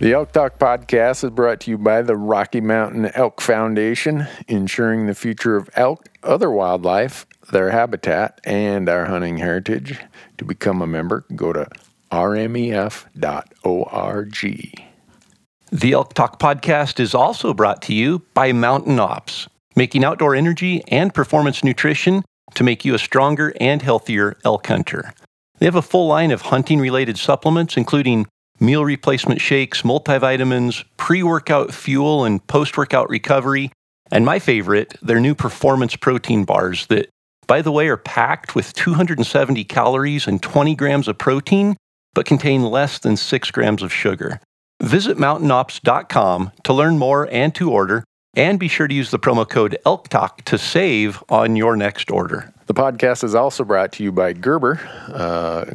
The Elk Talk Podcast is brought to you by the Rocky Mountain Elk Foundation, ensuring the future of elk, other wildlife, their habitat, and our hunting heritage. To become a member, go to rmef.org. The Elk Talk Podcast is also brought to you by Mountain Ops, making outdoor energy and performance nutrition to make you a stronger and healthier elk hunter. They have a full line of hunting-related supplements, including meal replacement shakes, multivitamins, pre-workout fuel, and post-workout recovery. And my favorite, their new performance protein bars that, by the way, are packed with 270 calories and 20 grams of protein, but contain less than 6 grams of sugar. Visit mountainops.com to learn more and to order, and be sure to use the promo code ELKTALK to save on your next order. The podcast is also brought to you by Gerber.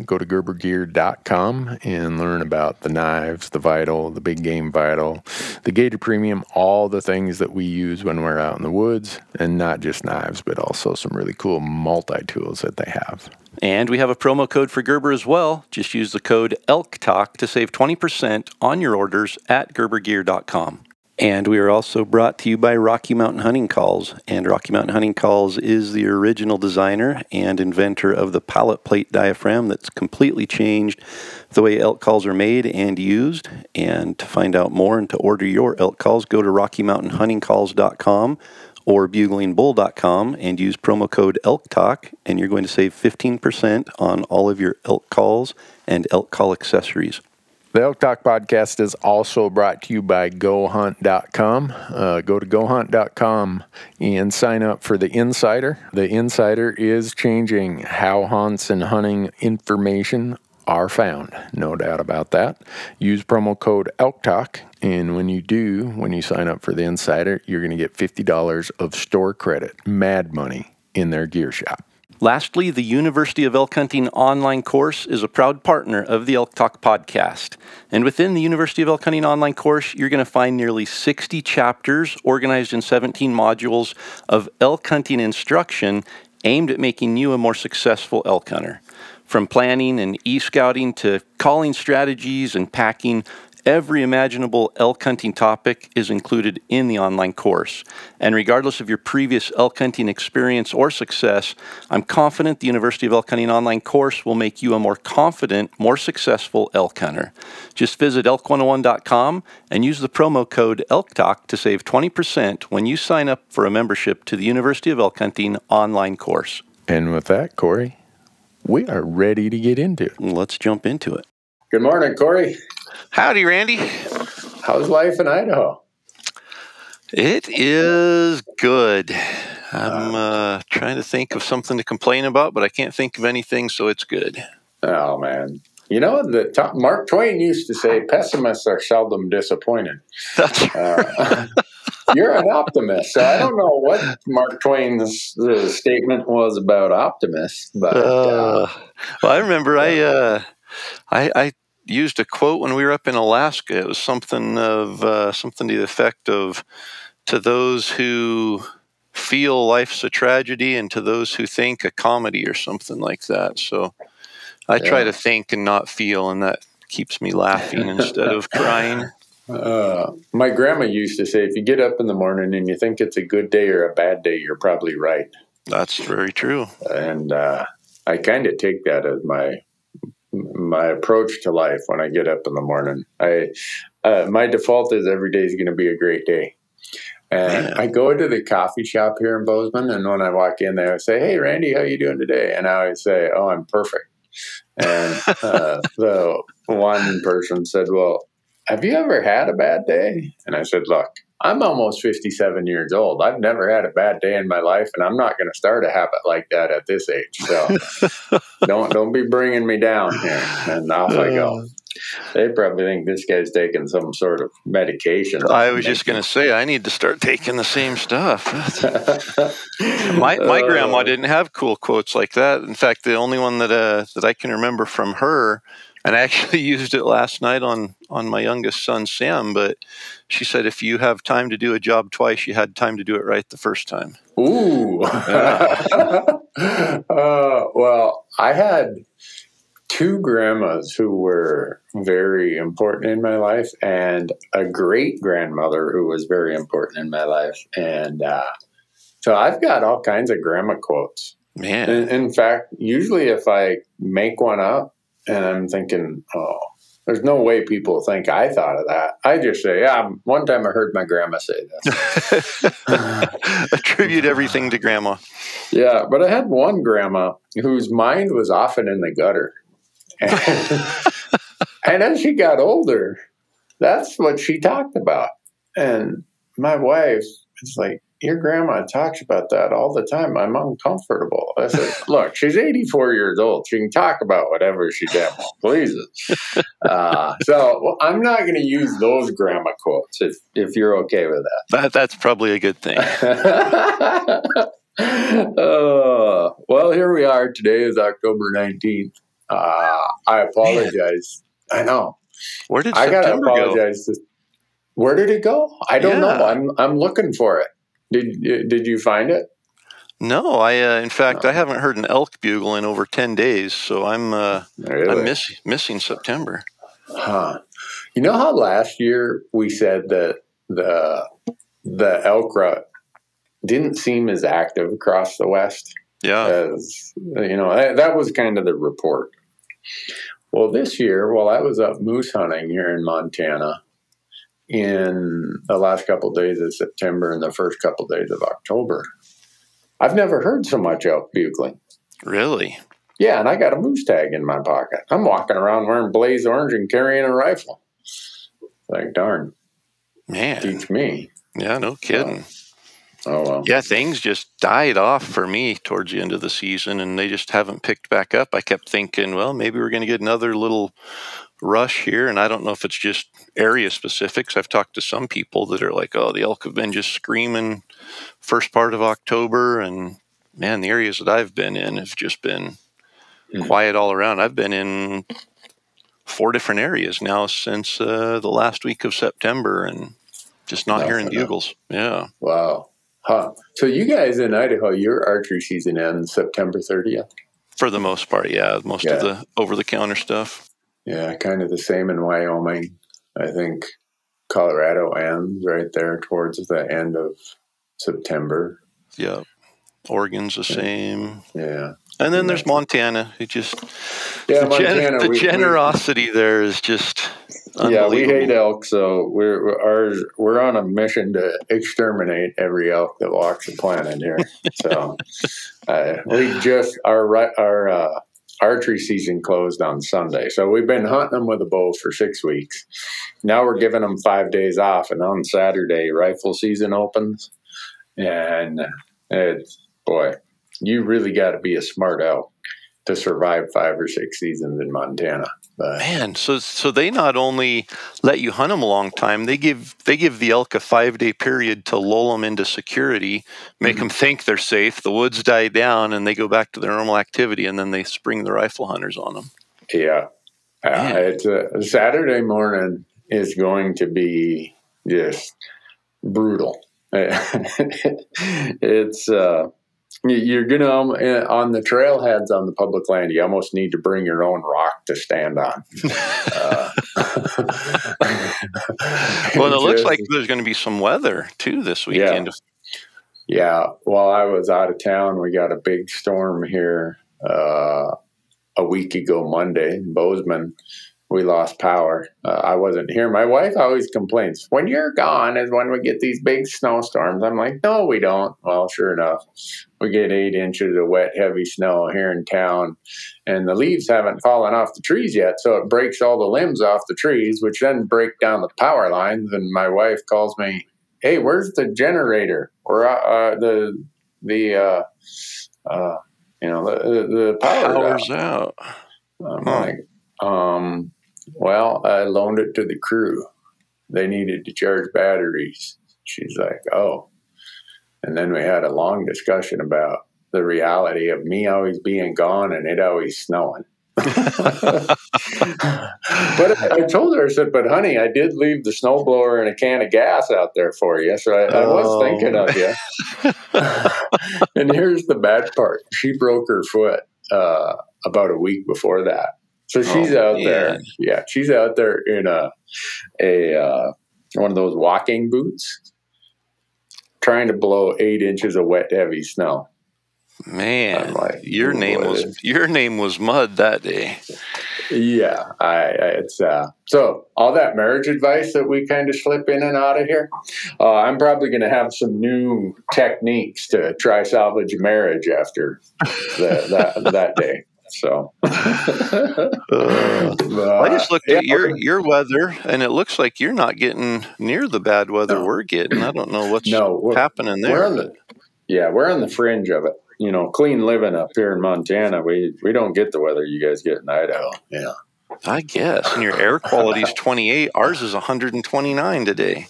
Go to GerberGear.com and learn about the knives, the Vital, the Big Game Vital, the Gator Premium, all the things that we use when we're out in the woods, and not just knives, but also some really cool multi-tools that they have. And we have a promo code for Gerber as well. Just use the code ELKTALK to save 20% on your orders at GerberGear.com. And we are also brought to you by Rocky Mountain Hunting Calls. And Rocky Mountain Hunting Calls is the original designer and inventor of the pallet plate diaphragm that's completely changed the way elk calls are made and used. And to find out more and to order your elk calls, go to RockyMountainHuntingCalls.com or BuglingBull.com and use promo code ELKTALK, and you're going to save 15% on all of your elk calls and elk call accessories. The Elk Talk Podcast is also brought to you by GoHunt.com. Go to GoHunt.com and sign up for the Insider. The Insider is changing how hunts and hunting information are found. No doubt about that. Use promo code ELKTALK, and when you sign up for the Insider, you're going to get $50 of store credit, mad money, in their gear shop. Lastly, the University of Elk Hunting online course is a proud partner of the Elk Talk Podcast. And within the University of Elk Hunting online course, you're going to find nearly 60 chapters organized in 17 modules of elk hunting instruction aimed at making you a more successful elk hunter. From planning and e-scouting to calling strategies and packing, every imaginable elk hunting topic is included in the online course. And regardless of your previous elk hunting experience or success, I'm confident the University of Elk Hunting online course will make you a more confident, more successful elk hunter. Just visit elk101.com and use the promo code ELKTALK to save 20% when you sign up for a membership to the University of Elk Hunting online course. And with that, Corey, we are ready to get into it. Let's jump into it. Good morning, Corey. Howdy, Randy. How's life in Idaho? It is good. I'm trying to think of something to complain about, but I can't think of anything, so it's good. Oh, man. You know, Mark Twain used to say, pessimists are seldom disappointed. That's right. You're an optimist, so I don't know what Mark Twain's statement was about optimists. But well, I remember I used a quote when we were up in Alaska. It was something to the effect of, to those who feel life's a tragedy and to those who think a comedy, or something like that. So I try to think and not feel, and that keeps me laughing instead of crying. My grandma used to say, if you get up in the morning and you think it's a good day or a bad day, you're probably right. That's very true. And I kind of take that as my approach to life when I get up in the morning. My default is every day is going to be a great day. And I go to the coffee shop here in Bozeman, and when I walk in there, I say, hey, Randy, how you doing today? And I always say, oh, I'm perfect. And so one person said, well, have you ever had a bad day? And I said, look, I'm almost 57 years old. I've never had a bad day in my life, and I'm not going to start a habit like that at this age. So don't be bringing me down here. And off I go. They probably think this guy's taking some sort of medication. I was just going to say, I need to start taking the same stuff. My grandma didn't have cool quotes like that. In fact, the only one that I can remember from her, and I actually used it last night on my youngest son, Sam, but she said, if you have time to do a job twice, you had time to do it right the first time. Ooh. Well, I had two grandmas who were very important in my life, and a great grandmother who was very important in my life. And so I've got all kinds of grandma quotes. Man. In fact, usually if I make one up, and I'm thinking, oh, there's no way people think I thought of that. I just say, one time I heard my grandma say that. Attribute everything to grandma. Yeah, but I had one grandma whose mind was often in the gutter. And as she got older, that's what she talked about. And my wife is like, your grandma talks about that all the time. I'm uncomfortable. I said, look, she's 84 years old. She can talk about whatever she damn well pleases. So I'm not going to use those grandma quotes if you're okay with that. That's probably a good thing. Well, here we are. Today is October 19th. I apologize. Man. I know. Where did I gotta apologize go? Where did it go? I don't know. I'm looking for it. Did you find it? No, I haven't heard an elk bugle in over 10 days, so I'm missing September. Huh. You know how last year we said that the elk rut didn't seem as active across the West? Yeah. As, you know, that was kind of the report. Well, this year, while I was up moose hunting here in Montana, in the last couple of days of September and the first couple of days of October, I've never heard so much elk bugling. Really? Yeah, and I got a moose tag in my pocket. I'm walking around wearing blaze orange and carrying a rifle. Like, darn. Man. Teach me. Yeah, no kidding. Oh, well. Yeah, things just died off for me towards the end of the season, and they just haven't picked back up. I kept thinking, well, maybe we're going to get another little rush here, and I don't know if it's just area specifics. I've talked to some people that are like, oh, the elk have been just screaming first part of October, and man, the areas that I've been in have just been quiet all around. I've been in 4 different areas now since the last week of September, and just not hearing bugles. Yeah. Wow. Huh. So you guys in Idaho, your archery season ends September 30th? For the most part, yeah. Most of the over-the-counter stuff. Yeah, kind of the same in Wyoming. I think Colorado ends right there towards the end of September. Yeah. Oregon's the same. Yeah. And then there's Montana. It just Montana, the generosity there is just unbelievable. Yeah, we hate elk, so we're on a mission to exterminate every elk that walks the planet here. So we just our archery season closed on Sunday. So we've been hunting them with a bow for 6 weeks. Now we're giving them 5 days off. And on Saturday, rifle season opens. And you really got to be a smart elk to survive 5 or 6 seasons in Montana. But, man, so they not only let you hunt them a long time, they give the elk a 5-day period to lull them into security, make them think they're safe, the woods die down, and they go back to their normal activity, and then they spring the rifle hunters on them. Yeah. It's Saturday morning is going to be just brutal. It's You're going to, on the trailheads on the public land, you almost need to bring your own rock to stand on. Well, it looks like there's going to be some weather, too, this weekend. Yeah. While I was out of town, we got a big storm here a week ago Monday in Bozeman. We lost power. I wasn't here. My wife always complains, when you're gone is when we get these big snowstorms. I'm like, no, we don't. Well, sure enough, we get 8 inches of wet, heavy snow here in town, and the leaves haven't fallen off the trees yet, so it breaks all the limbs off the trees, which then break down the power lines, and my wife calls me, hey, where's the generator? Or the power's out. I'm like, well, I loaned it to the crew. They needed to charge batteries. She's like, oh. And then we had a long discussion about the reality of me always being gone and it always snowing. But I told her, I said, but honey, I did leave the snowblower and a can of gas out there for you. So I was thinking of you. And here's the bad part. She broke her foot about a week before that. So she's there. Yeah, she's out there in a one of those walking boots, trying to blow 8 inches of wet, heavy snow. Man, like, your name was mud that day. Yeah, so all that marriage advice that we kind of slip in and out of here. I'm probably going to have some new techniques to try salvage marriage after that day. So I just looked at your weather, and it looks like you're not getting near the bad weather we're getting. I don't know what's happening there. We're on the fringe of it. You know, clean living up here in Montana. We don't get the weather you guys get in Idaho. Yeah, I guess. And your air quality is 28. Ours is 129 today.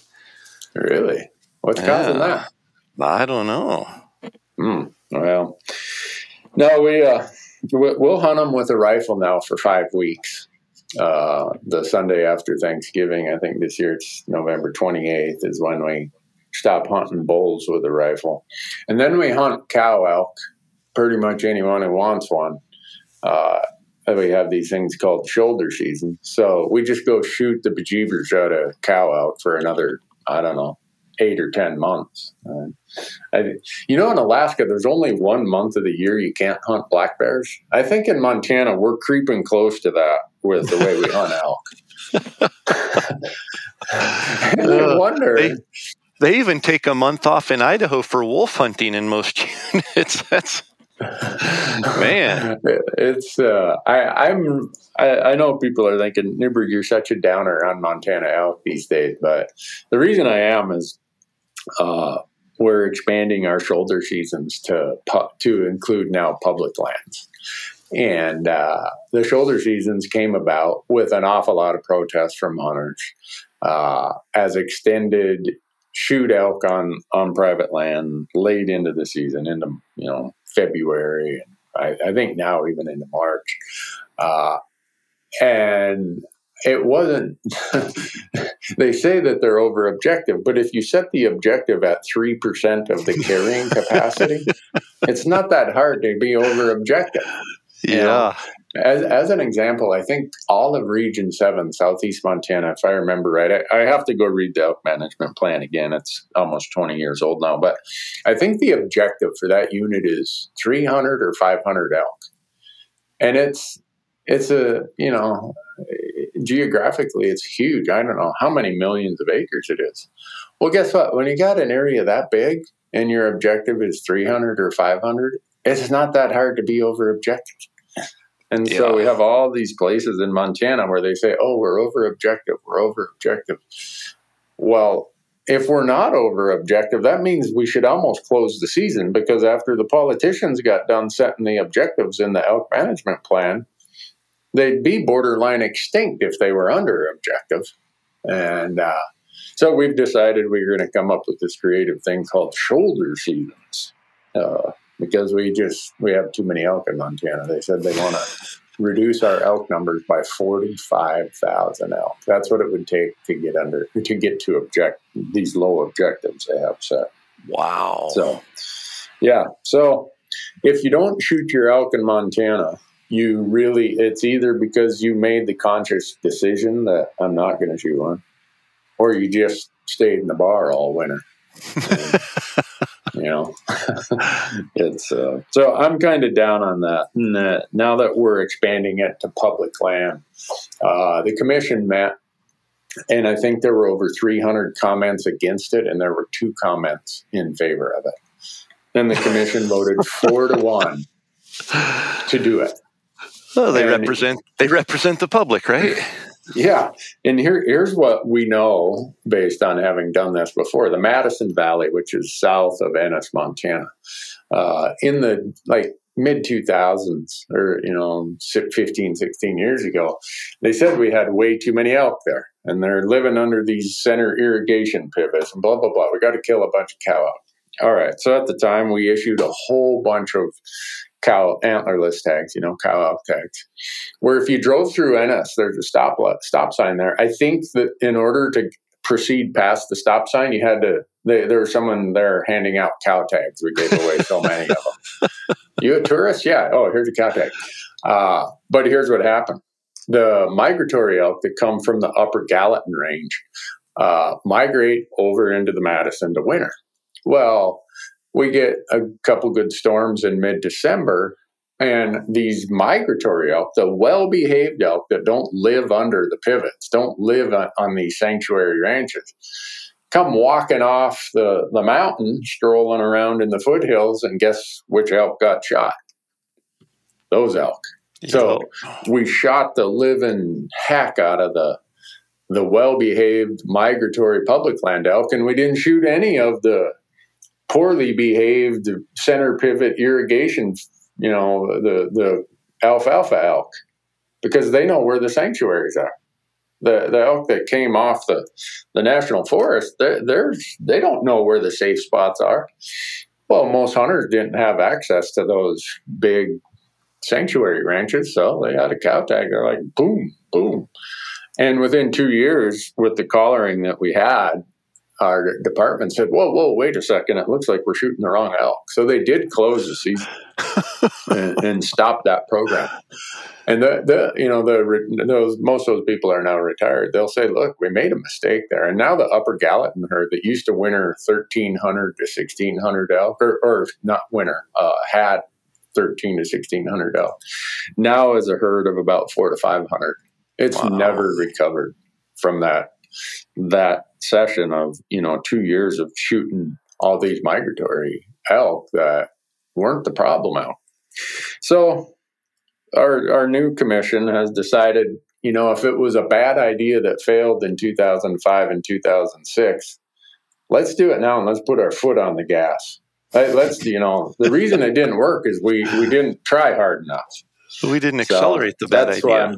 Really? What's causing that? I don't know. Well, no, we'll hunt them with a rifle now for 5 weeks. The Sunday after Thanksgiving, I think this year it's November 28th, is when we stop hunting bulls with a rifle. And then we hunt cow elk, pretty much anyone who wants one. We have these things called shoulder season. So we just go shoot the bejeebers out of cow elk for another, I don't know, 8 or 10 months. In Alaska, there's only 1 month of the year you can't hunt black bears. I think in Montana, we're creeping close to that with the way we hunt elk. I wonder. They even take a month off in Idaho for wolf hunting in most units. That's man. It's I know people are thinking, Newberg, you're such a downer on Montana elk these days, but the reason I am is we're expanding our shoulder seasons to include now public lands. And the shoulder seasons came about with an awful lot of protests from hunters as extended shoot elk on private land late into the season, into February, I think now even into March. And it wasn't, they say that they're over objective, but if you set the objective at 3% of the carrying capacity, it's not that hard to be over objective. Yeah. As an example, I think all of Region 7, Southeast Montana, if I remember right, I have to go read the elk management plan again. It's almost 20 years old now, but I think the objective for that unit is 300 or 500 elk. And it's a, geographically it's huge. I don't know how many millions of acres it is. Well, guess what? When you got an area that big and your objective is 300 or 500, it's not that hard to be over objective. And so we have all these places in Montana where they say, oh, we're over objective, we're over objective. Well, if we're not over objective, that means we should almost close the season, because after the politicians got done setting the objectives in the elk management plan, they'd be borderline extinct if they were under objective. And so we've decided we're going to come up with this creative thing called shoulder seasons. Because we have too many elk in Montana. They said they want to reduce our elk numbers by 45,000 elk. That's what it would take to get to object these low objectives they have set. Wow. So, yeah. So If you don't shoot your elk in Montana, you really, it's either because you made the conscious decision that I'm not going to shoot one, or you just stayed in the bar all winter. And, you know, it's so I'm kind of down on that. And, now that we're expanding it to public land, the commission met, and I think there were over 300 comments against it, and there were 2 comments in favor of it. Then the commission voted 4-1 to do it. Well, they represent the public, right? Yeah. And here's what we know based on having done this before. The Madison Valley, which is south of Ennis, Montana, in the like mid 2000s, or, you know, 15, 16 years ago, they said we had way too many elk there, and they're living under these center irrigation pivots and blah, blah, blah. We got to kill a bunch of cow elk. All right. So at the time, we issued a whole bunch of cow antlerless tags, you know, cow elk tags, where if you drove through Ennis, there's a stop sign there. I think that in order to proceed past the stop sign, you had to, there was someone there handing out cow tags. We gave away so many of them. You a tourist? Yeah. Oh, here's a cow tag. But here's what happened. The migratory elk that come from the Upper Gallatin Range migrate over into the Madison to winter. Well, we get a couple good storms in mid-December, and these migratory elk, the well-behaved elk that don't live under the pivots, don't live on these sanctuary ranches, come walking off the mountain, strolling around in the foothills, and guess which elk got shot? Those elk. Yeah. So we shot the living heck out of the well-behaved migratory public land elk, and we didn't shoot any of the poorly behaved center pivot irrigation, you know, the alfalfa elk, because they know where the sanctuaries are. The elk that came off the National Forest, they don't know where the safe spots are. Well, most hunters didn't have access to those big sanctuary ranches, so they had a cow tag. They're like, boom, boom. And within 2 years, with the collaring that we had, our department said, whoa, wait a second. It looks like we're shooting the wrong elk. So they did close the season and stop that program. And most of those people are now retired. They'll say, look, we made a mistake there. And now the Upper Gallatin herd that used to winter 1,300 to 1,600 elk, or not winter, had 1,300 to 1,600 elk, now is a herd of about 400 to 500. It's wow. Never recovered from that session of, you know, 2 years of shooting all these migratory elk that weren't the problem elk. So our new commission has decided, you know, if it was a bad idea that failed in 2005 and 2006, let's do it now, and let's put our foot on the gas. Let's, you know, the reason it didn't work is we didn't try hard enough. We didn't accelerate the bad idea.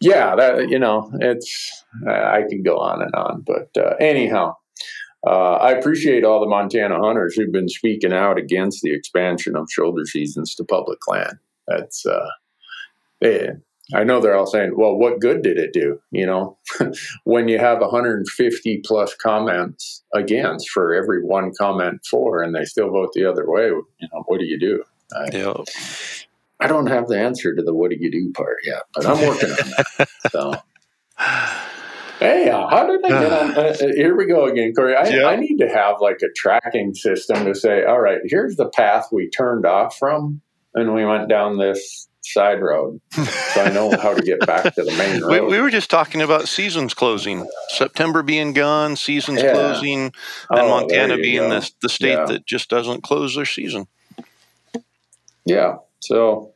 Yeah, that, you know, it's, I can go on and on, but anyhow, I appreciate all the Montana hunters who've been speaking out against the expansion of shoulder seasons to public land. That's, I know they're all saying, well, what good did it do? You know, when you have 150 plus comments against for every one comment for, and they still vote the other way, you know, what do you do? I don't have the answer to the what do you do part yet, but I'm working on that. So, hey, how did I get on? Here we go again, Corey. I need to have like a tracking system to say, all right, here's the path we turned off from, and we went down this side road. So I know how to get back to the main road. We were just talking about seasons closing, September being gone, seasons closing, and Montana being the state that just doesn't close their season. Yeah. So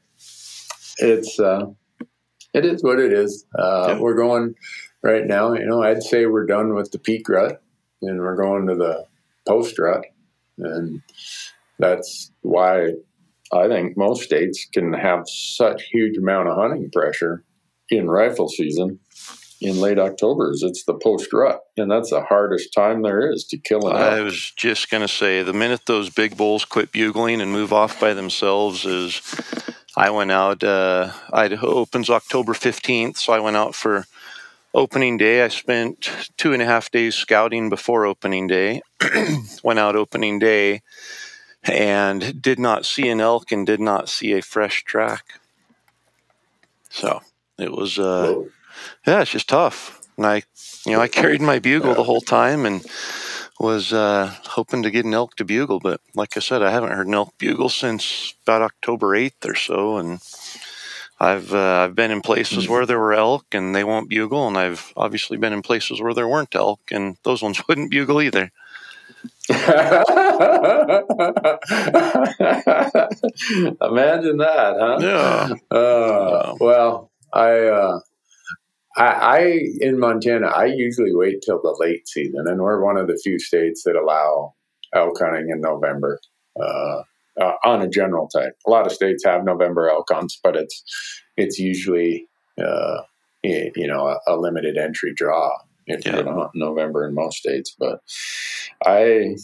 it's it is what it is. We're going right now. You know, I'd say we're done with the peak rut, and we're going to the post rut, and that's why I think most states can have such huge amount of hunting pressure in rifle season in late October. Is it's the post rut, and that's the hardest time there is to kill an elk. I was just going to say, the minute those big bulls quit bugling and move off by themselves is, I went out, Idaho opens October 15th, so I went out for opening day. I spent 2.5 days scouting before opening day, went out opening day, and did not see an elk and did not see a fresh track. So it was, yeah, it's just tough. And I carried my bugle the whole time and was hoping to get an elk to bugle. But like I said, I haven't heard an elk bugle since about October 8th or so. And I've been in places where there were elk and they won't bugle. And I've obviously been in places where there weren't elk and those ones wouldn't bugle either. Imagine that, huh? Yeah. Well, I in Montana, I usually wait till the late season, and we're one of the few states that allow elk hunting in November on a general type. A lot of states have November elk hunts, but it's usually a limited entry draw if you're going to hunt in November in most states. But I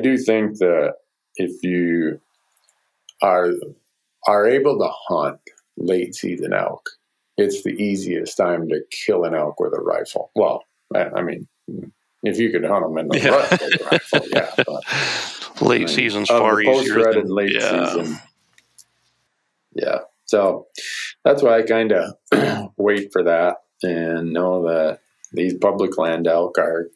do think that if you are able to hunt late season elk, it's the easiest time to kill an elk with a rifle. Well, I mean, if you could hunt them in the rifle, yeah. But, late season's far easier than late season. Yeah. So that's why I kind of wait for that and know that these public land elk are,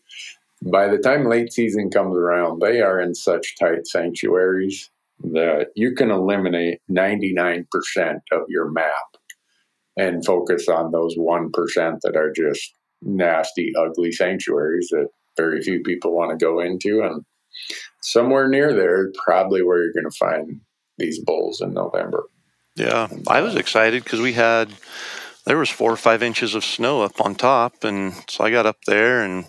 by the time late season comes around, they are in such tight sanctuaries that you can eliminate 99% of your map and focus on those 1% that are just nasty, ugly sanctuaries that very few people want to go into. And somewhere near there, probably where you're going to find these bulls in November. Yeah, I was excited because there was 4 or 5 inches of snow up on top. And so I got up there and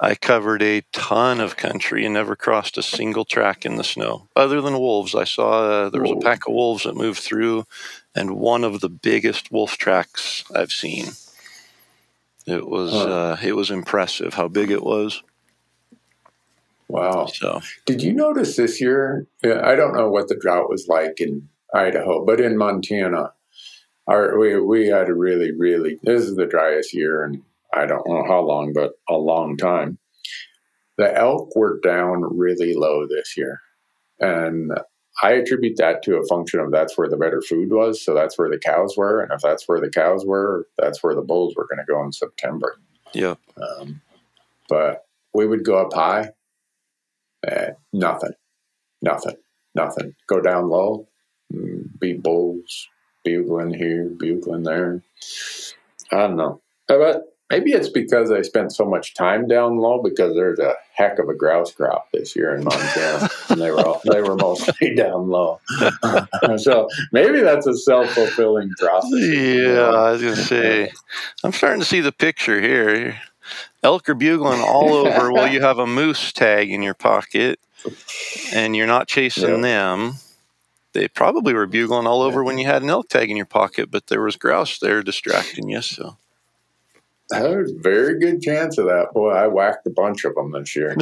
I covered a ton of country and never crossed a single track in the snow other than wolves. I saw there was a pack of wolves that moved through and one of the biggest wolf tracks I've seen. It was impressive how big it was. Wow. So did you notice this year? I don't know what the drought was like in Idaho, but in Montana, we had a really, really, this is the driest year, and I don't know how long, but a long time. The elk were down really low this year. And I attribute that to a function of that's where the better food was. So that's where the cows were. And if that's where the cows were, that's where the bulls were going to go in September. Yeah. But we would go up high. Nothing. Go down low. Be bulls. Bugling here, bugling there. I don't know. But maybe it's because I spent so much time down low because there's a heck of a grouse crop this year in Montana, and they were mostly down low. So maybe that's a self-fulfilling prophecy. Yeah, I was going to say, I'm starting to see the picture here. Elk are bugling all over while you have a moose tag in your pocket, and you're not chasing them. They probably were bugling all over when you had an elk tag in your pocket, but there was grouse there distracting you, so. There's a very good chance of that. Boy, I whacked a bunch of them this year.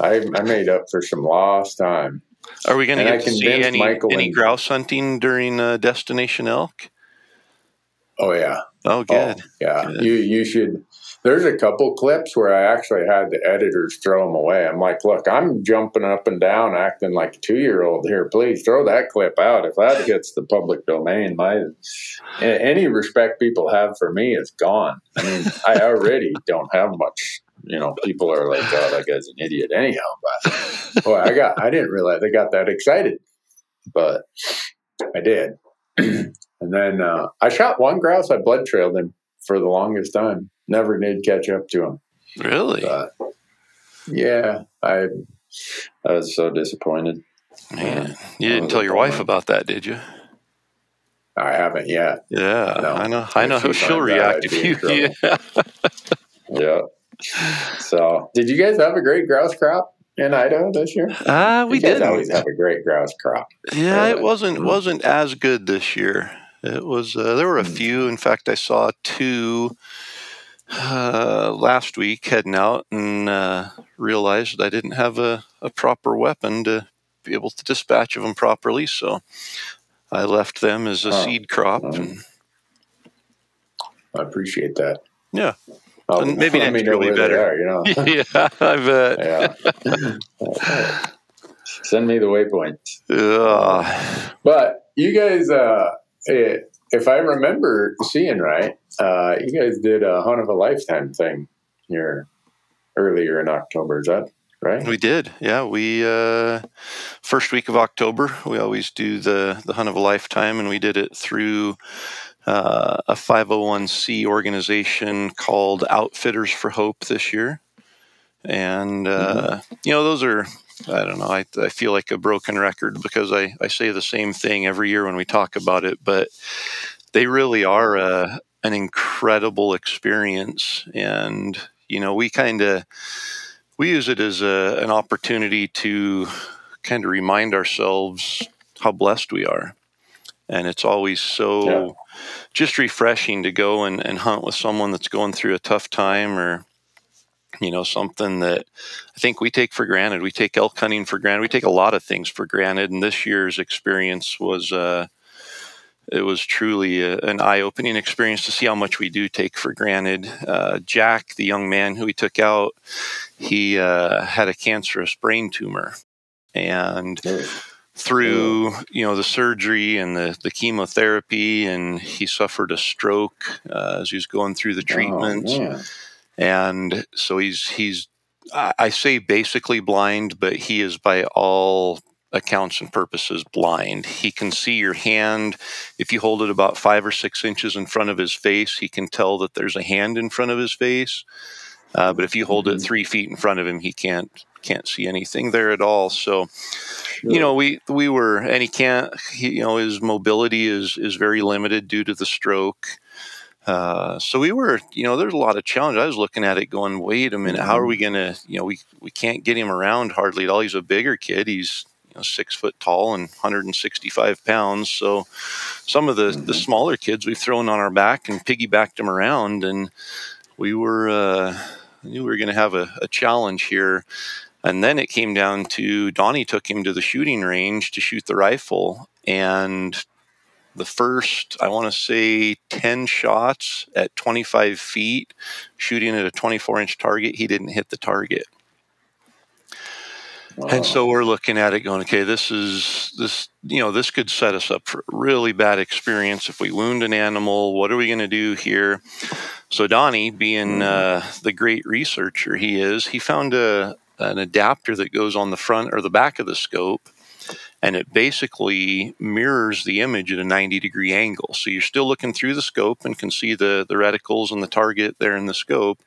I made up for some lost time. Are we going to get to see any grouse hunting during Destination Elk? Oh, yeah. Oh, good. Oh, yeah, good. You should. There's a couple clips where I actually had the editors throw them away. I'm like, look, I'm jumping up and down acting like a 2-year-old here. Please throw that clip out. If that hits the public domain, any respect people have for me is gone. I mean, I already don't have much. You know, people are like, oh, that guy's an idiot anyhow. But boy, I didn't realize I got that excited. But I did. And then I shot one grouse. I blood trailed him for the longest time. Never did catch up to him. Really? But, yeah. I was so disappointed. Man, you didn't tell your wife about that, did you? I haven't yet. Yeah. No. I know how she'll react if you. Yeah. Yeah. So, did you guys have a great grouse crop in Idaho this year? We did. Always have a great grouse crop. Yeah, it wasn't as good this year. It was. There were a few. In fact, I saw 2. Last week heading out and realized I didn't have a proper weapon to be able to dispatch of them properly, so I left them as a seed crop. And I appreciate that. Yeah. And maybe next year will be better. Are, you know? Yeah, I bet. Yeah. Send me the waypoints. But you guys, if I remember seeing right, you guys did a Hunt of a Lifetime thing here earlier in October. Is that right? We did. Yeah. We, first week of October, we always do the Hunt of a Lifetime, and we did it through a 501c organization called Outfitters for Hope this year. And, you know, those are, I don't know, I feel like a broken record because I say the same thing every year when we talk about it, but they really are an incredible experience. And, you know, we use it as an opportunity to kind of remind ourselves how blessed we are. And it's always so just refreshing to go and hunt with someone that's going through a tough time, or, you know, something that I think we take for granted. We take elk hunting for granted. We take a lot of things for granted. And this year's experience was, it was truly an eye-opening experience to see how much we do take for granted. Jack, the young man who we took out, he had a cancerous brain tumor. And through, you know, the surgery and the chemotherapy, and he suffered a stroke as he was going through the treatment. Oh, yeah. And so he's I say basically blind, but he is by all accounts and purposes blind. He can see your hand. If you hold it about 5 or 6 inches in front of his face, he can tell that there's a hand in front of his face. But if you hold it 3 feet in front of him, he can't see anything there at all. So, you know, we were, and his mobility is very limited due to the stroke. So we were, you know, there's a lot of challenge. I was looking at it going, wait a minute, how are we going to, you know, we can't get him around hardly at all. He's a bigger kid. He's, you know, 6 foot tall and 165 pounds. So some of the smaller kids we've thrown on our back and piggybacked them around. And we were, I knew we were going to have a challenge here. And then it came down to Donnie took him to the shooting range to shoot the rifle, and the first, I want to say, 10 shots at 25 feet, shooting at a 24-inch target, he didn't hit the target. Wow. And so we're looking at it going, okay, this could set us up for a really bad experience. If we wound an animal, what are we going to do here? So Donnie, being the great researcher he is, he found an adapter that goes on the front or the back of the scope. And it basically mirrors the image at a 90-degree angle. So you're still looking through the scope and can see the reticles and the target there in the scope.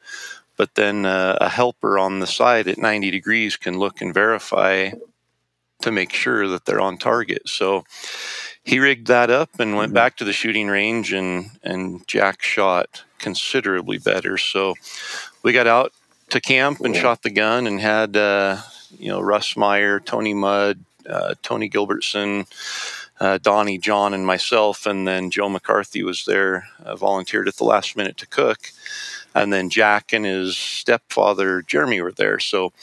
But then a helper on the side at 90 degrees can look and verify to make sure that they're on target. So he rigged that up and went back to the shooting range, and Jack shot considerably better. So we got out to camp and shot the gun and had, Russ Meyer, Tony Mudd, Tony Gilbertson, Donnie, John, and myself, and then Joe McCarthy was there, volunteered at the last minute to cook, and then Jack and his stepfather Jeremy were there. So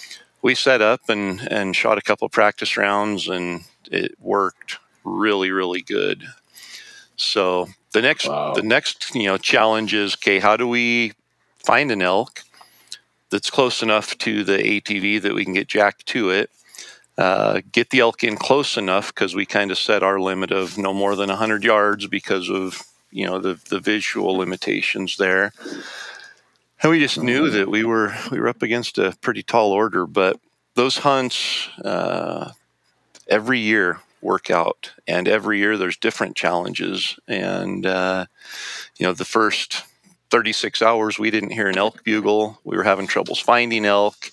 we set up and shot a couple of practice rounds, and it worked really, really good. So the next challenge is, okay, how do we find an elk that's close enough to the ATV that we can get Jack to it? Get the elk in close enough, because we kind of set our limit of no more than 100 yards because of, you know, the visual limitations there. And we just knew that we were up against a pretty tall order. But those hunts every year work out, and every year there's different challenges. And, the first 36 hours, we didn't hear an elk bugle. We were having troubles finding elk.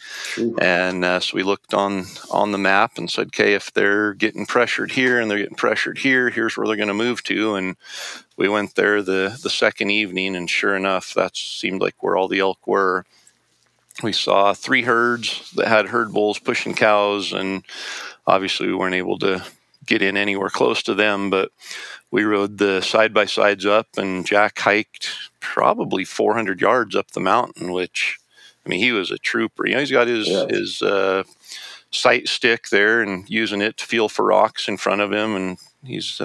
And so we looked on the map and said, okay, if they're getting pressured here and they're getting pressured here, here's where they're going to move to. And we went there the second evening, and sure enough, that seemed like where all the elk were. We saw 3 herds that had herd bulls pushing cows, and obviously we weren't able to get in anywhere close to them, but we rode the side-by-sides up, and Jack hiked probably 400 yards up the mountain, which, I mean, he was a trooper. You know, he's got his sight stick there and using it to feel for rocks in front of him, and he's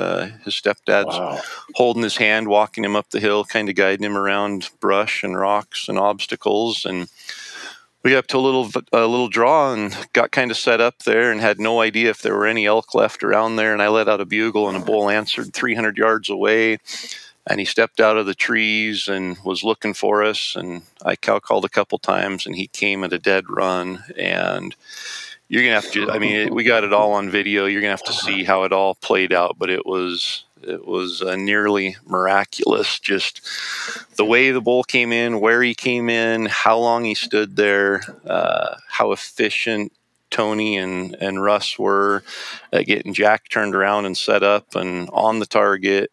his stepdad's holding his hand, walking him up the hill, kind of guiding him around brush and rocks and obstacles, and we got up to a little draw and got kind of set up there and had no idea if there were any elk left around there. And I let out a bugle and a bull answered 300 yards away. And he stepped out of the trees and was looking for us. And I cow-called a couple times, and he came at a dead run. And you're going to have to, I mean, we got it all on video. You're going to have to see how it all played out. But it was nearly miraculous, just the way the bull came in, where he came in, how long he stood there, how efficient Tony and Russ were at getting Jack turned around and set up and on the target.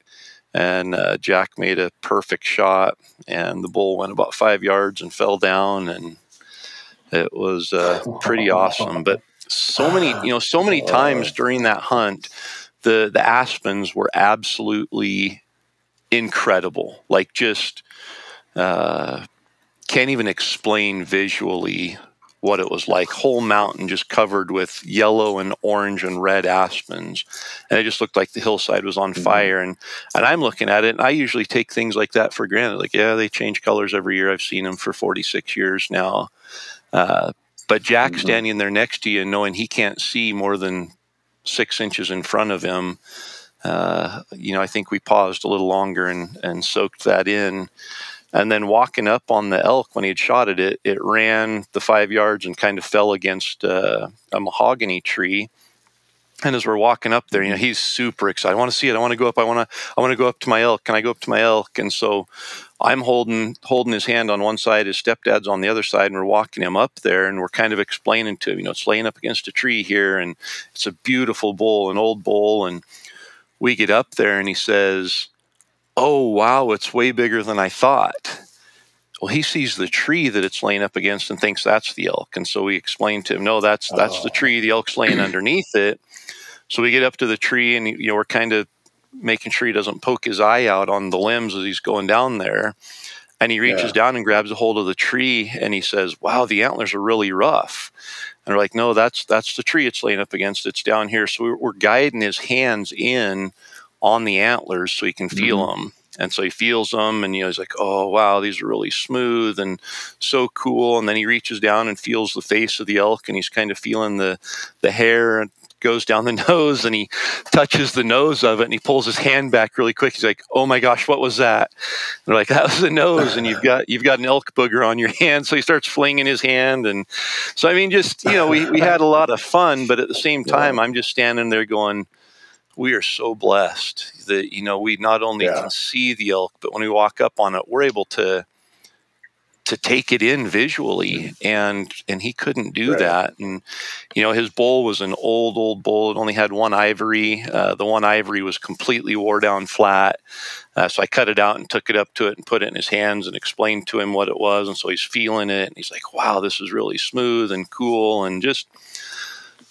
And Jack made a perfect shot, and the bull went about 5 yards and fell down, and it was pretty awesome. But so many times during that hunt, the aspens were absolutely incredible. Like, just can't even explain visually what it was like. Whole mountain just covered with yellow and orange and red aspens. And it just looked like the hillside was on fire. And I'm looking at it, and I usually take things like that for granted. Like, yeah, they change colors every year. I've seen them for 46 years now. But Jack standing there next to you and knowing he can't see more than 6 inches in front of him, I think we paused a little longer and soaked that in. And then walking up on the elk when he had shot at it, it ran the 5 yards and kind of fell against a mahogany tree. And as we're walking up there, he's super excited. I want to see it. I want to go up. I want to go up to my elk. Can I go up to my elk? And so I'm holding his hand on one side, his stepdad's on the other side, and we're walking him up there, and we're kind of explaining to him, it's laying up against a tree here, and it's a beautiful bull, an old bull. And we get up there, and he says, "Oh, wow, it's way bigger than I thought." Well, he sees the tree that it's laying up against and thinks that's the elk. And so we explained to him, no, that's the tree. The elk's laying underneath it. So we get up to the tree, and we're kind of making sure he doesn't poke his eye out on the limbs as he's going down there. And he reaches down and grabs a hold of the tree, and he says, "Wow, the antlers are really rough." And we're like, no, that's the tree it's laying up against. It's down here. So we're guiding his hands in on the antlers so he can feel them. And so he feels them, and he's like, "Oh, wow, these are really smooth and so cool." And then he reaches down and feels the face of the elk, and he's kind of feeling the hair, and goes down the nose, and he touches the nose of it, and he pulls his hand back really quick. He's like, "Oh my gosh, what was that?" And they're like, "That was the nose, and you've got an elk booger on your hand." So he starts flinging his hand, and so we had a lot of fun, but at the same time, I'm just standing there going, we are so blessed that, we not only can see the elk, but when we walk up on it, we're able to take it in visually. And he couldn't do that. And, his bull was an old bull. It only had one ivory. The one ivory was completely wore down flat. So I cut it out and took it up to it and put it in his hands and explained to him what it was. And so he's feeling it, and he's like, "Wow, this is really smooth and cool." And just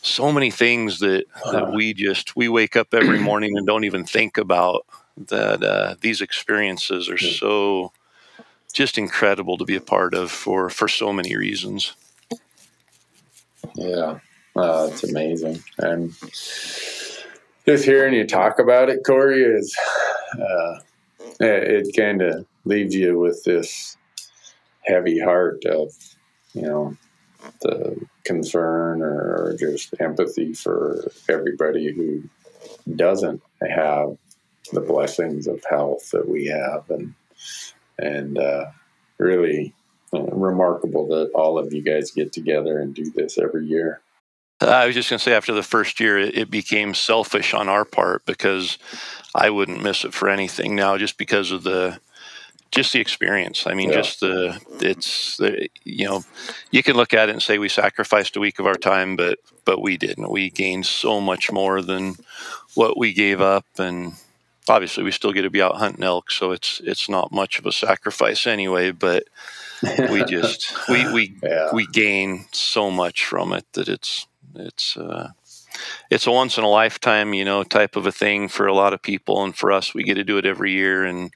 so many things that we wake up every morning and don't even think about, that these experiences are so just incredible to be a part of for so many reasons. Yeah, it's amazing. And just hearing you talk about it, Corey, is it kind of leaves you with this heavy heart of, the concern or just empathy for everybody who doesn't have the blessings of health that we have, and really remarkable that all of you guys get together and do this every year. I was just going to say, after the first year, it became selfish on our part, because I wouldn't miss it for anything now, just because of the experience. I mean, you can look at it and say we sacrificed a week of our time, but we didn't. We gained so much more than what we gave up. And obviously we still get to be out hunting elk, so it's not much of a sacrifice anyway, but we just, we gain so much from it that it's a once in a lifetime, type of a thing for a lot of people. And for us, we get to do it every year, and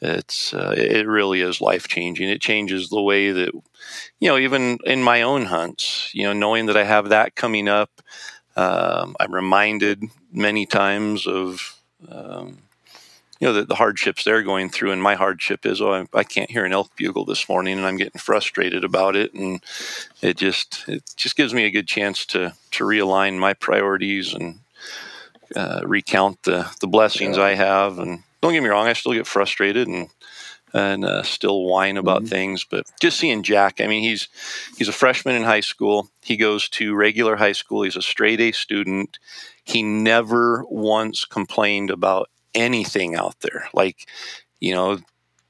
it's it really is life-changing. It changes the way that, even in my own hunts, knowing that I have that coming up, I'm reminded many times of you know, the hardships they're going through. And my hardship is, oh, I can't hear an elk bugle this morning, and I'm getting frustrated about it. And it just gives me a good chance to realign my priorities and recount the blessings I have. And don't get me wrong, I still get frustrated and still whine about things. But just seeing Jack, I mean, he's a freshman in high school. He goes to regular high school. He's a straight A student. He never once complained about anything out there. Like, you know,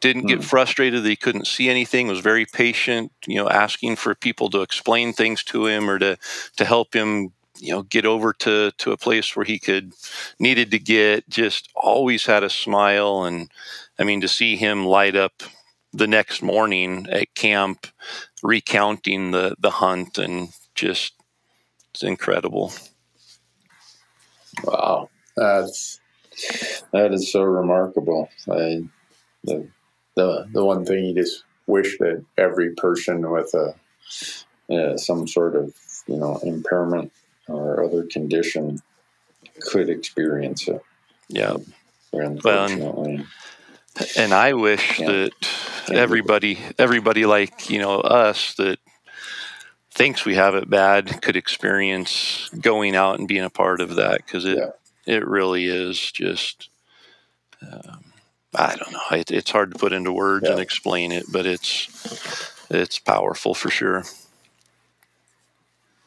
didn't get frustrated that he couldn't see anything, was very patient, you know, asking for people to explain things to him or to help him, you know, get over to a place where he needed to get. Just always had a smile. And I mean, to see him light up the next morning at camp, recounting the hunt, and just, it's incredible. Wow. That is so remarkable. The one thing you just wish that every person with some sort of, you know, impairment or other condition could experience it. Yeah. Unfortunately. And I wish that everybody like, you know, us that thinks we have it bad could experience going out and being a part of that, because it really is just, I don't know, it's hard to put into words and explain it, but it's powerful for sure.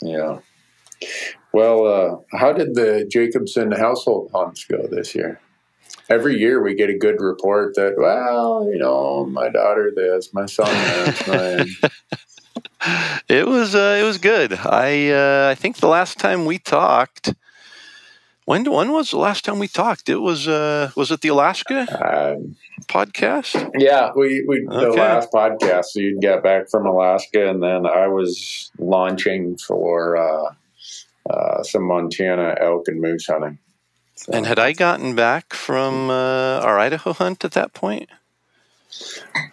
Yeah. Well, how did the Jacobson household hunts go this year? Every year we get a good report that, well, you know, my daughter this, my son this. It was good. I think the last time we talked, when was the last time we talked? It was it the Alaska podcast? Yeah, we the last podcast. So you got back from Alaska, and then I was launching for some Montana elk and moose hunting. So. And had I gotten back from our Idaho hunt at that point?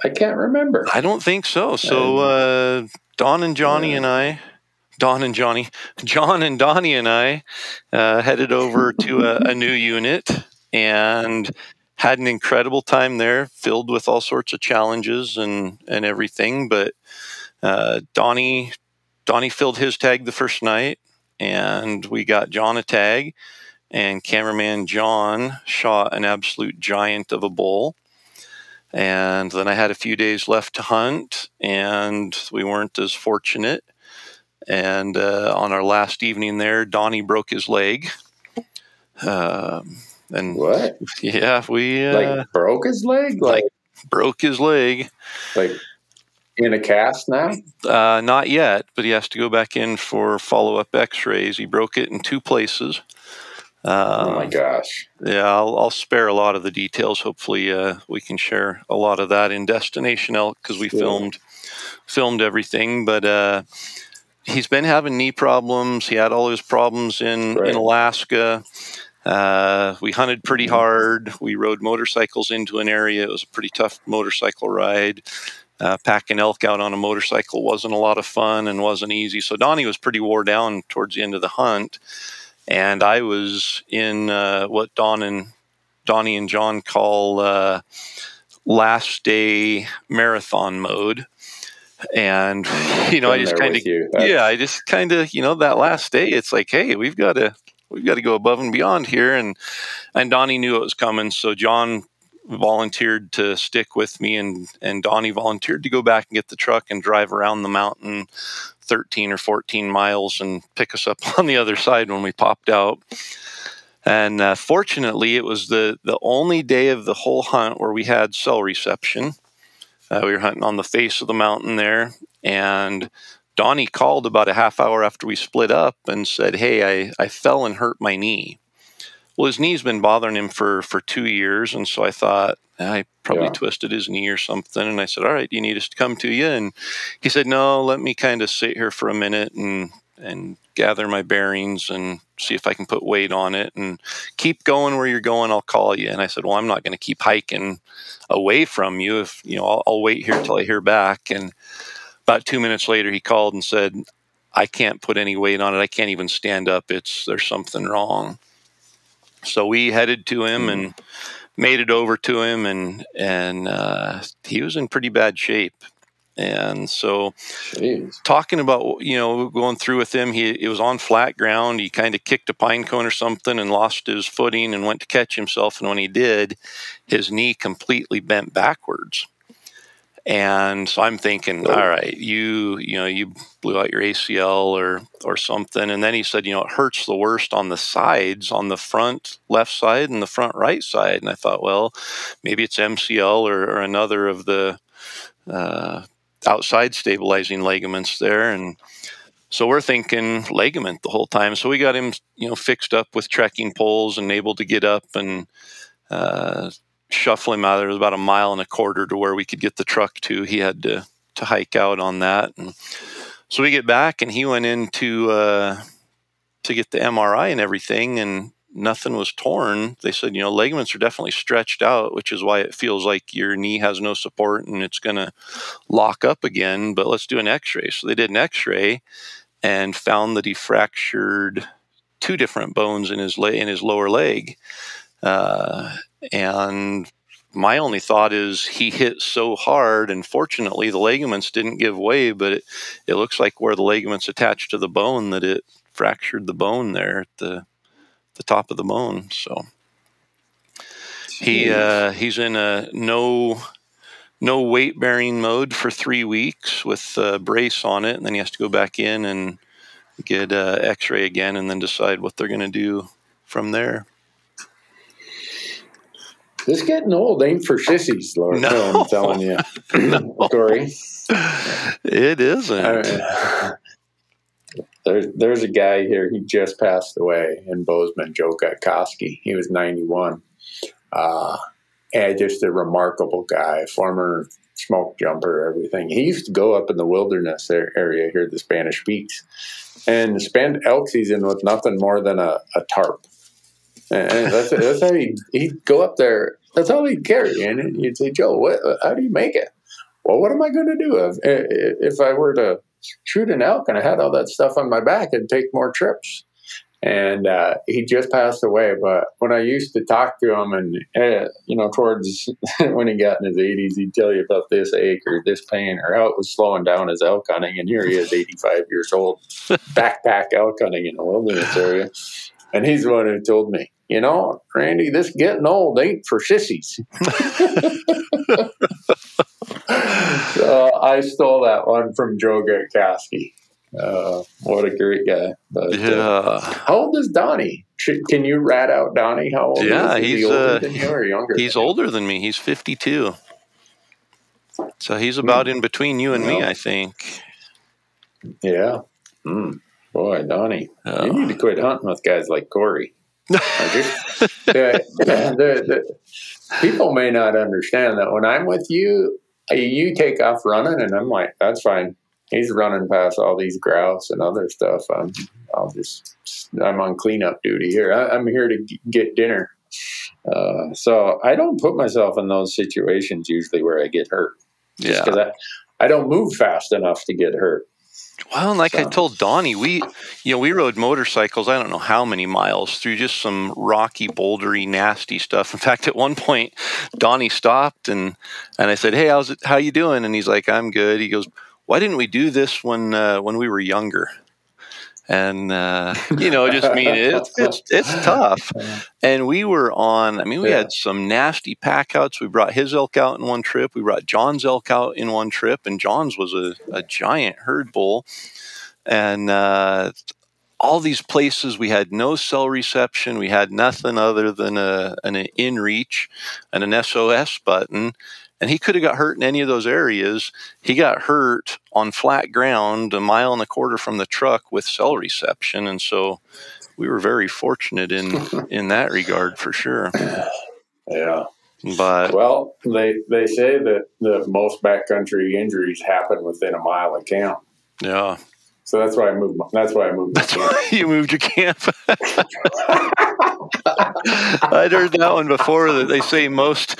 I can't remember. I don't think so. So John and Donnie and I headed over to a new unit and had an incredible time there, filled with all sorts of challenges and everything. But Donnie filled his tag the first night, and we got John a tag. And cameraman John shot an absolute giant of a bull. And then I had a few days left to hunt, and we weren't as fortunate. And on our last evening there, Donnie broke his leg. And what? Yeah, we broke his leg. Broke his leg. Like in a cast now? Not yet, but he has to go back in for follow-up X-rays. He broke it in two places. Oh my gosh. Yeah, I'll spare a lot of the details. Hopefully we can share a lot of that in Destination Elk, because we filmed everything. But he's been having knee problems. He had all his problems in Alaska. We hunted pretty hard. We rode motorcycles into an area. It was a pretty tough motorcycle ride. Packing elk out on a motorcycle wasn't a lot of fun and wasn't easy. So Donnie was pretty wore down towards the end of the hunt. And I was in what Donnie and John call last day marathon mode. And, you know, I just kind of, you know, that last day, it's like, hey, we've got to go above and beyond here. And Donnie knew it was coming. So John volunteered to stick with me, and Donnie volunteered to go back and get the truck and drive around the mountain 13 or 14 miles and pick us up on the other side when we popped out. And fortunately, it was the only day of the whole hunt where we had cell reception. We were hunting on the face of the mountain there, and Donnie called about a half hour after we split up and said, hey, I fell and hurt my knee. Well, his knee's been bothering him for 2 years, and so I thought, I probably twisted his knee or something. And I said, all right, do you need us to come to you? And he said, no, let me kind of sit here for a minute and gather my bearings and see if I can put weight on it, and keep going where you're going. I'll call you. And I said, well, I'm not going to keep hiking away from you. If you know, I'll wait here till I hear back. And about 2 minutes later, he called and said, I can't put any weight on it. I can't even stand up. There's something wrong. So we headed to him, and made it over to him, and he was in pretty bad shape. And so talking about, going through with him, it was on flat ground. He kind of kicked a pine cone or something and lost his footing and went to catch himself. And when he did, his knee completely bent backwards. And so I'm thinking, all right, you blew out your ACL or something. And then he said, it hurts the worst on the sides, on the front left side and the front right side. And I thought, well, maybe it's MCL or another of the, outside stabilizing ligaments there. And so we're thinking ligament the whole time. So we got him, fixed up with trekking poles and able to get up and shuffle him out. There was about 1.25 miles to where we could get the truck to. He had to hike out on that. And so we get back and he went in to get the MRI and everything, and nothing was torn. They said, ligaments are definitely stretched out, which is why it feels like your knee has no support and it's going to lock up again, but let's do an x-ray. So they did an x-ray and found that he fractured 2 different bones in his lower leg. And my only thought is he hit so hard, and fortunately the ligaments didn't give way, but it looks like where the ligaments attached to the bone, that it fractured the bone there at the top of the bone. So he's in a no weight bearing mode for 3 weeks with a brace on it, and then he has to go back in and get x-ray again and then decide what they're going to do from there. This getting old ain't for sissies, Lord. No. I'm telling you. No. Corey. It isn't. There's a guy here, he just passed away in Bozeman, Joe Gatkowski. He was 91. And just a remarkable guy, former smoke jumper, everything. He used to go up in the wilderness area here, the Spanish Peaks, and spend elk season with nothing more than a tarp. And that's how he'd go up there. That's all he'd carry. And you'd say, Joe, how do you make it? Well, what am I going to do if I were to shoot an elk and I had all that stuff on my back and take more trips? And he just passed away. But when I used to talk to him, and towards when he got in his 80s, he'd tell you about this ache or this pain or how it was slowing down his elk hunting. And here he is, 85 years old, backpack elk hunting in the wilderness area. And he's the one who told me, Randy, this getting old ain't for sissies. So I stole that one from Joe Gatkowski. What a great guy. But, yeah. How old is Donnie? Can you rat out Donnie? How old is he? He's older than you or younger? He's older than me. He's 52. So he's about in between you and me, I think. Yeah. Mm. Boy, Donnie, you need to quit hunting with guys like Corey. People may not understand that when I'm with you, you take off running, and I'm like, that's fine. He's running past all these grouse and other stuff. I'm on cleanup duty here. I'm here to get dinner. So I don't put myself in those situations usually where I get hurt. Just because I don't move fast enough to get hurt. Well, and I told Donnie, we rode motorcycles, I don't know how many miles, through just some rocky, bouldery, nasty stuff. In fact, at one point, Donnie stopped and I said, hey, how you doing? And he's like, I'm good. He goes, why didn't we do this when we were younger? And, just mean it's tough. And we were had some nasty pack outs. We brought his elk out in one trip. We brought John's elk out in one trip. And John's was a giant herd bull. And all these places, we had no cell reception. We had nothing other than an in-reach and an SOS button. And he could have got hurt in any of those areas. He got hurt on flat ground 1.25 miles from the truck with cell reception. And so we were very fortunate in that regard for sure. Yeah. But well, they say that most backcountry injuries happen within 1 mile of camp. Yeah. So that's why I moved. That's why you moved your camp. I'd heard that one before, that they say most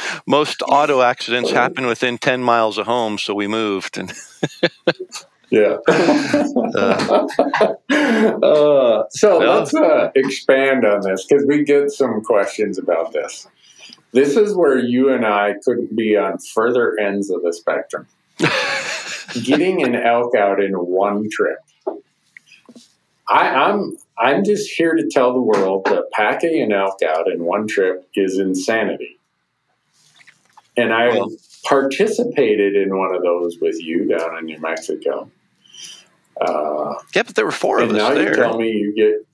auto accidents happen within 10 miles of home. So we moved. And yeah. So let's expand on this, because we get some questions about this. This is where you and I couldn't be on further ends of the spectrum. Getting an elk out in one trip. I'm just here to tell the world that packing an elk out in one trip is insanity. And I participated in one of those with you down in New Mexico. Yeah, but there were four of us there. And now you tell me you get...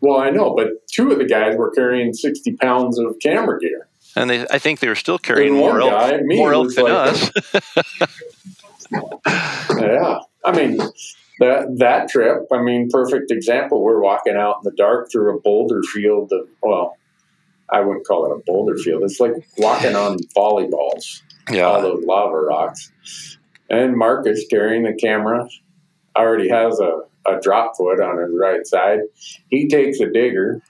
Well, I know, but two of the guys were carrying 60 pounds of camera gear. And I think they were still carrying more elk than us. Yeah. I mean, that trip, I mean, perfect example. We're walking out in the dark through a boulder field of, well, I wouldn't call it a boulder field. It's like walking on volleyballs, all those lava rocks. And Marcus carrying the camera already has a drop foot on his right side. He takes a digger,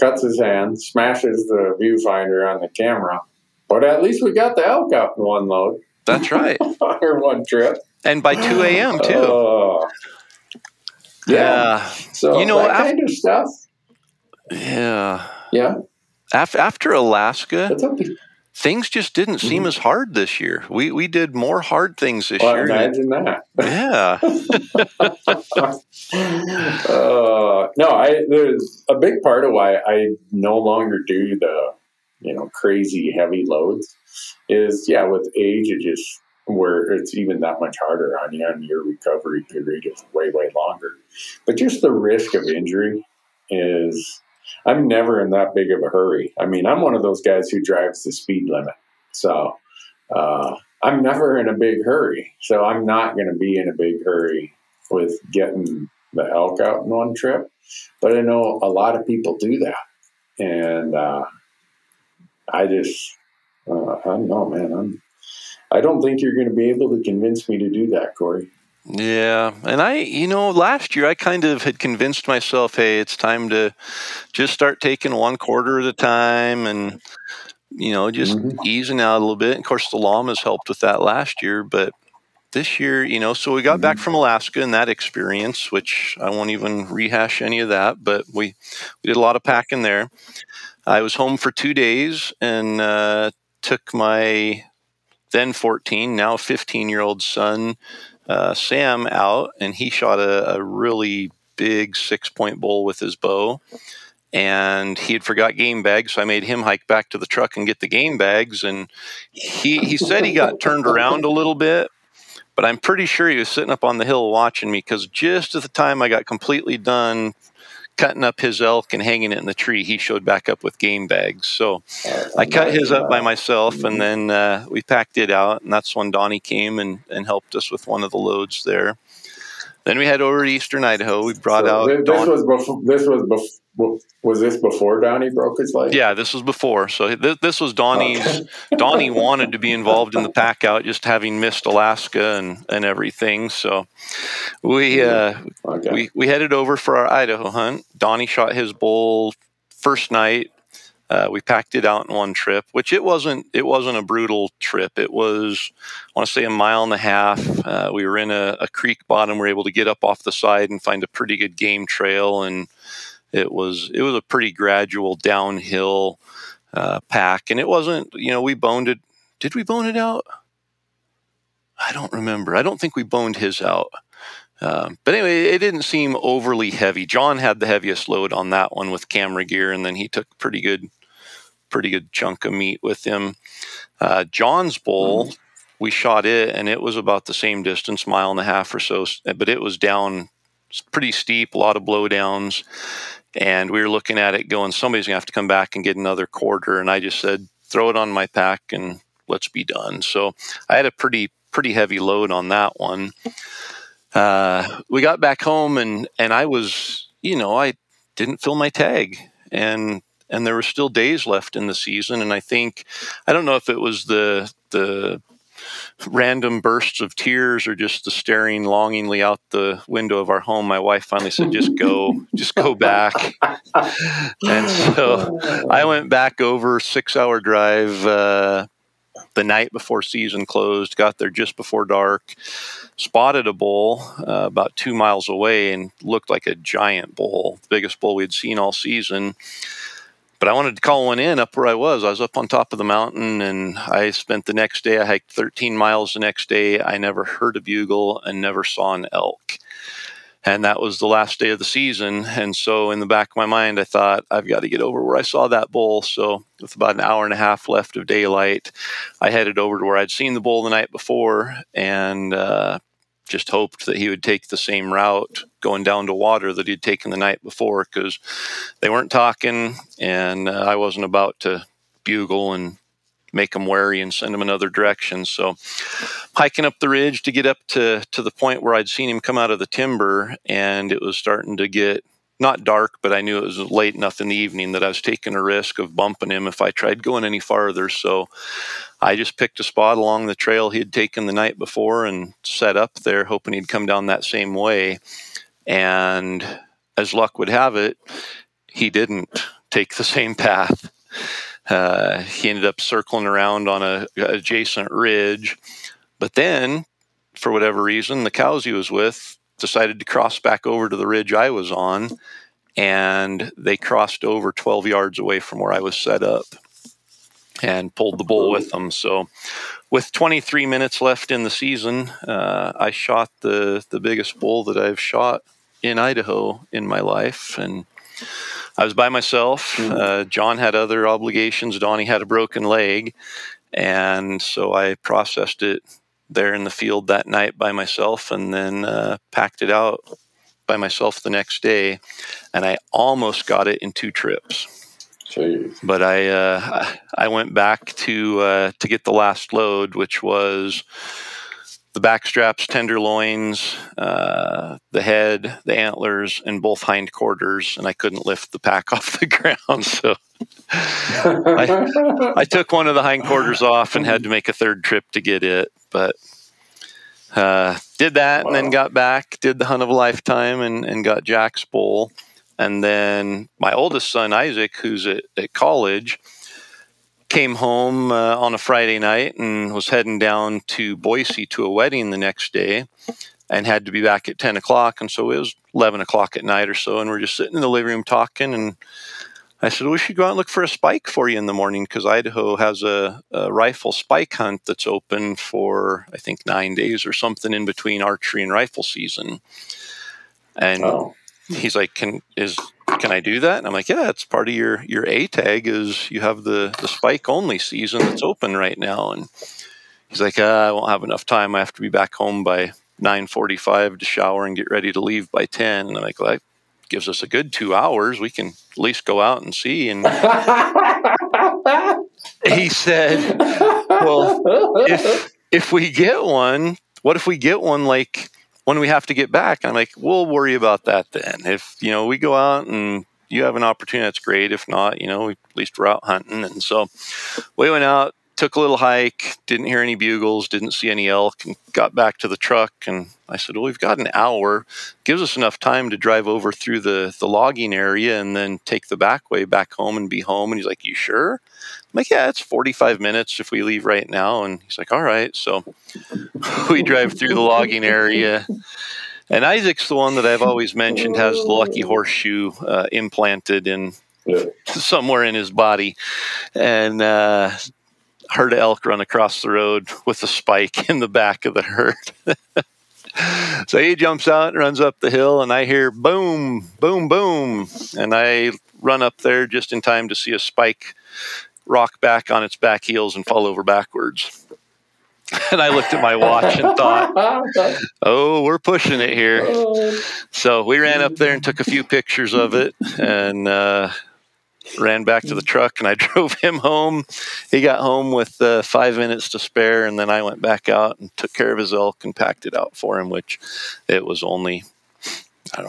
cuts his hand, smashes the viewfinder on the camera. But at least we got the elk out in one load. That's right. Or one trip. And by 2 a.m. too. Yeah. So you know, kind of stuff. Yeah. Yeah. After Alaska, things just didn't seem as hard this year. We did more hard things this year. Imagine that. Yeah. There's a big part of why I no longer do the, crazy heavy loads is, with age, it just, where it's even that much harder on you, and your recovery period is way, way longer. But just the risk of injury is... I'm never in that big of a hurry. I mean, I'm one of those guys who drives the speed limit. So I'm never in a big hurry. So I'm not going to be in a big hurry with getting the elk out in one trip. But I know a lot of people do that. And I just, I don't know, man. I don't think you're going to be able to convince me to do that, Corey. Yeah. And last year I kind of had convinced myself, hey, it's time to just start taking one quarter at a time and, just easing out a little bit. Of course, the llamas helped with that last year, but this year, so we got back from Alaska and that experience, which I won't even rehash any of that, but we did a lot of packing there. I was home for 2 days and took my then 14, now 15-year-old son, Sam, out, and he shot a really big 6-point bull with his bow, and he had forgot game bags, so I made him hike back to the truck and get the game bags, and he said he got turned around a little bit, but I'm pretty sure he was sitting up on the hill watching me, because just at the time I got completely done cutting up his elk and hanging it in the tree, he showed back up with game bags. So I cut his up by myself, and then we packed it out, and that's when Donnie came and helped us with one of the loads there. Then we head over to Eastern Idaho. We brought out Donnie. Was this before Donnie broke his leg? Yeah, this was before. So this was Donnie's. Okay. Donnie wanted to be involved in the pack out, just having missed Alaska and everything. So we headed over for our Idaho hunt. Donnie shot his bull first night. We packed it out in one trip, which it wasn't a brutal trip. It was, I want to say, a mile and a half. We were in a creek bottom. We were able to get up off the side and find a pretty good game trail, and it was a pretty gradual downhill pack. And it wasn't, we boned it. Did we bone it out? I don't remember. I don't think we boned his out. But anyway, it didn't seem overly heavy. John had the heaviest load on that one with camera gear, and then he took pretty good chunk of meat with him. John's bull, we shot it, and it was about the same distance, mile and a half or so, but it was down pretty steep, a lot of blowdowns, and we were looking at it going, somebody's going to have to come back and get another quarter, and I just said, throw it on my pack and let's be done. So I had a pretty heavy load on that one. We got back home and I was, I didn't fill my tag and there were still days left in the season. And I think, I don't know if it was the random bursts of tears or just the staring longingly out the window of our home. My wife finally said, just go back. And so I went back over 6-hour drive, the night before season closed, got there just before dark, spotted a bull about 2 miles away and looked like a giant bull, the biggest bull we'd seen all season. But I wanted to call one in up where I was. I was up on top of the mountain, and I spent the next day, I hiked 13 miles the next day. I never heard a bugle and never saw an elk. And that was the last day of the season. And so in the back of my mind, I thought, I've got to get over where I saw that bull. So with about an hour and a half left of daylight, I headed over to where I'd seen the bull the night before, and just hoped that he would take the same route going down to water that he'd taken the night before, because they weren't talking, and I wasn't about to bugle and make them wary and send them another direction. So hiking up the ridge to get up to the point where I'd seen him come out of the timber, and it was starting to get not dark, but I knew it was late enough in the evening that I was taking a risk of bumping him if I tried going any farther. So I just picked a spot along the trail he had taken the night before and set up there, hoping he'd come down that same way. And as luck would have it, he didn't take the same path. He ended up circling around on a adjacent ridge, but then for whatever reason, the cows he was with decided to cross back over to the ridge I was on, and they crossed over 12 yards away from where I was set up and pulled the bull with them. So with 23 minutes left in the season, I shot the biggest bull that I've shot in Idaho in my life, and I was by myself. John had other obligations. Donnie had a broken leg. And so I processed it there in the field that night by myself, and then packed it out by myself the next day. And I almost got it in two trips. Jeez. But I went back to get the last load, which was the backstraps, tenderloins, the head, the antlers, and both hindquarters, and I couldn't lift the pack off the ground. So I took one of the hindquarters off and had to make a third trip to get it. But did that, and then got back, did the hunt of a lifetime, and got Jack's bull. And then my oldest son, Isaac, who's at college, came home on a Friday night and was heading down to Boise to a wedding the next day, and had to be back at 10 o'clock. And so it was 11 o'clock at night or so, and we're just sitting in the living room talking. And I said, we should go out and look for a spike for you in the morning, because Idaho has a rifle spike hunt that's open for, I think, 9 days or something in between archery and rifle season. And he's like, Can I do that? And I'm like, yeah, it's part of your A tag, is you have the spike only season that's open right now. And he's like, I won't have enough time. I have to be back home by 9:45 to shower and get ready to leave by 10. And I'm like, well, that gives us a good 2 hours. We can at least go out and see. And he said, well, if we get one, what if we get one, like, when we have to get back? And I'm like, we'll worry about that then. If, we go out and you have an opportunity, that's great. If not, at least we're out hunting. And so we went out, took a little hike, didn't hear any bugles, didn't see any elk, and got back to the truck. And I said, well, we've got an hour. Gives us enough time to drive over through the logging area and then take the back way back home and be home. And he's like, you sure? I'm like, yeah, it's 45 minutes if we leave right now. And he's like, all right. So we drive through the logging area. And Isaac's the one that I've always mentioned has the lucky horseshoe implanted in somewhere in his body. And heard an elk run across the road with a spike in the back of the herd. So he jumps out and runs up the hill, and I hear boom, boom, boom. And I run up there just in time to see a spike rock back on its back heels and fall over backwards. And I looked at my watch and thought, oh, we're pushing it here. So we ran up there and took a few pictures of it, and ran back to the truck, and I drove him home. He got home with 5 minutes to spare, and then I went back out and took care of his elk and packed it out for him, which it was only,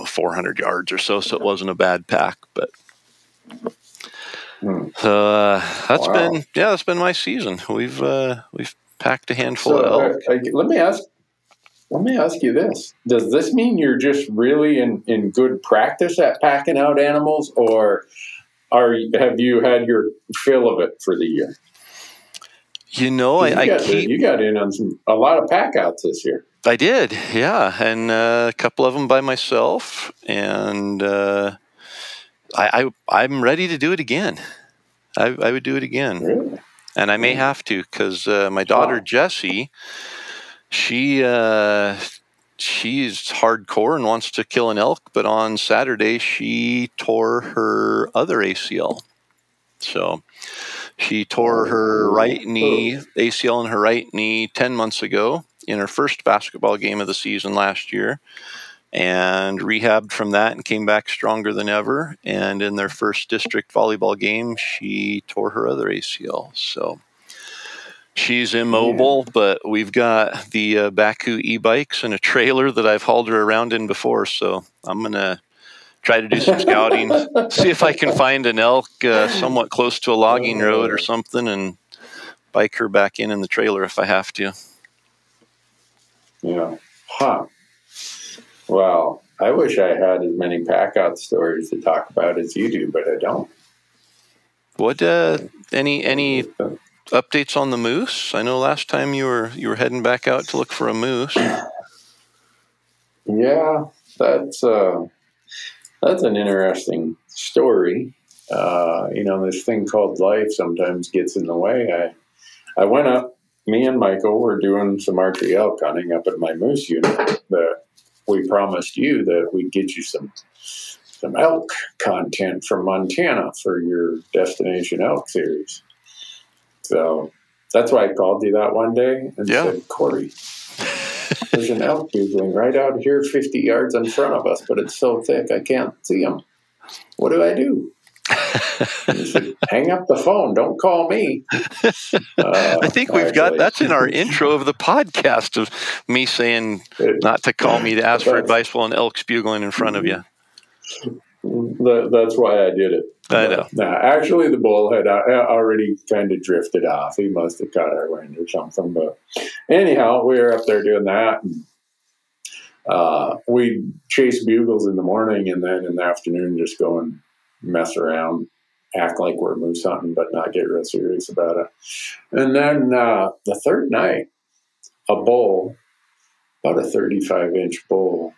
400 yards or so, so it wasn't a bad pack. But that's been my season. We've packed a handful of elk. Let me ask you this: does this mean you're just really in good practice at packing out animals, or have you had your fill of it for the year? You got in on a lot of pack outs this year. I did, yeah, and a couple of them by myself, and I'm ready to do it again. I would do it again. Really? And I may have to, because my daughter, Jessie, she's hardcore and wants to kill an elk, but on Saturday she tore her other ACL. So she tore her right knee, ACL in her right knee, 10 months ago in her first basketball game of the season last year, and rehabbed from that and came back stronger than ever. And in their first district volleyball game, she tore her other ACL. So she's immobile, but we've got the Baku e-bikes and a trailer that I've hauled her around in before. So I'm going to try to do some scouting, see if I can find an elk somewhat close to a logging road or something, and bike her back in the trailer if I have to. Yeah. Huh. Wow. I wish I had as many pack-out stories to talk about as you do, but I don't. What, any updates on the moose? I know last time you were heading back out to look for a moose. Yeah, that's an interesting story. This thing called life sometimes gets in the way. I went up, me and Michael were doing some archery elk hunting up at my moose unit. We promised you that we'd get you some elk content from Montana for your Destination Elk series. So that's why I called you that one day and said, Corey, there's an elk bugling right out here 50 yards in front of us, but it's so thick I can't see him. What do I do? He said, hang up the phone. Don't call me. I think that's in our intro of the podcast, of me saying not to call me to ask for advice while an elk's bugling in front of you. That's why I did it. I know. Actually, the bull had already kind of drifted off. He must have caught our wind or something. But anyhow, we were up there doing that. And, we chase bugles in the morning and then in the afternoon just go and mess around, act like we're moose hunting, but not get real serious about it. And then the third night, a bull, about a 35-inch bull,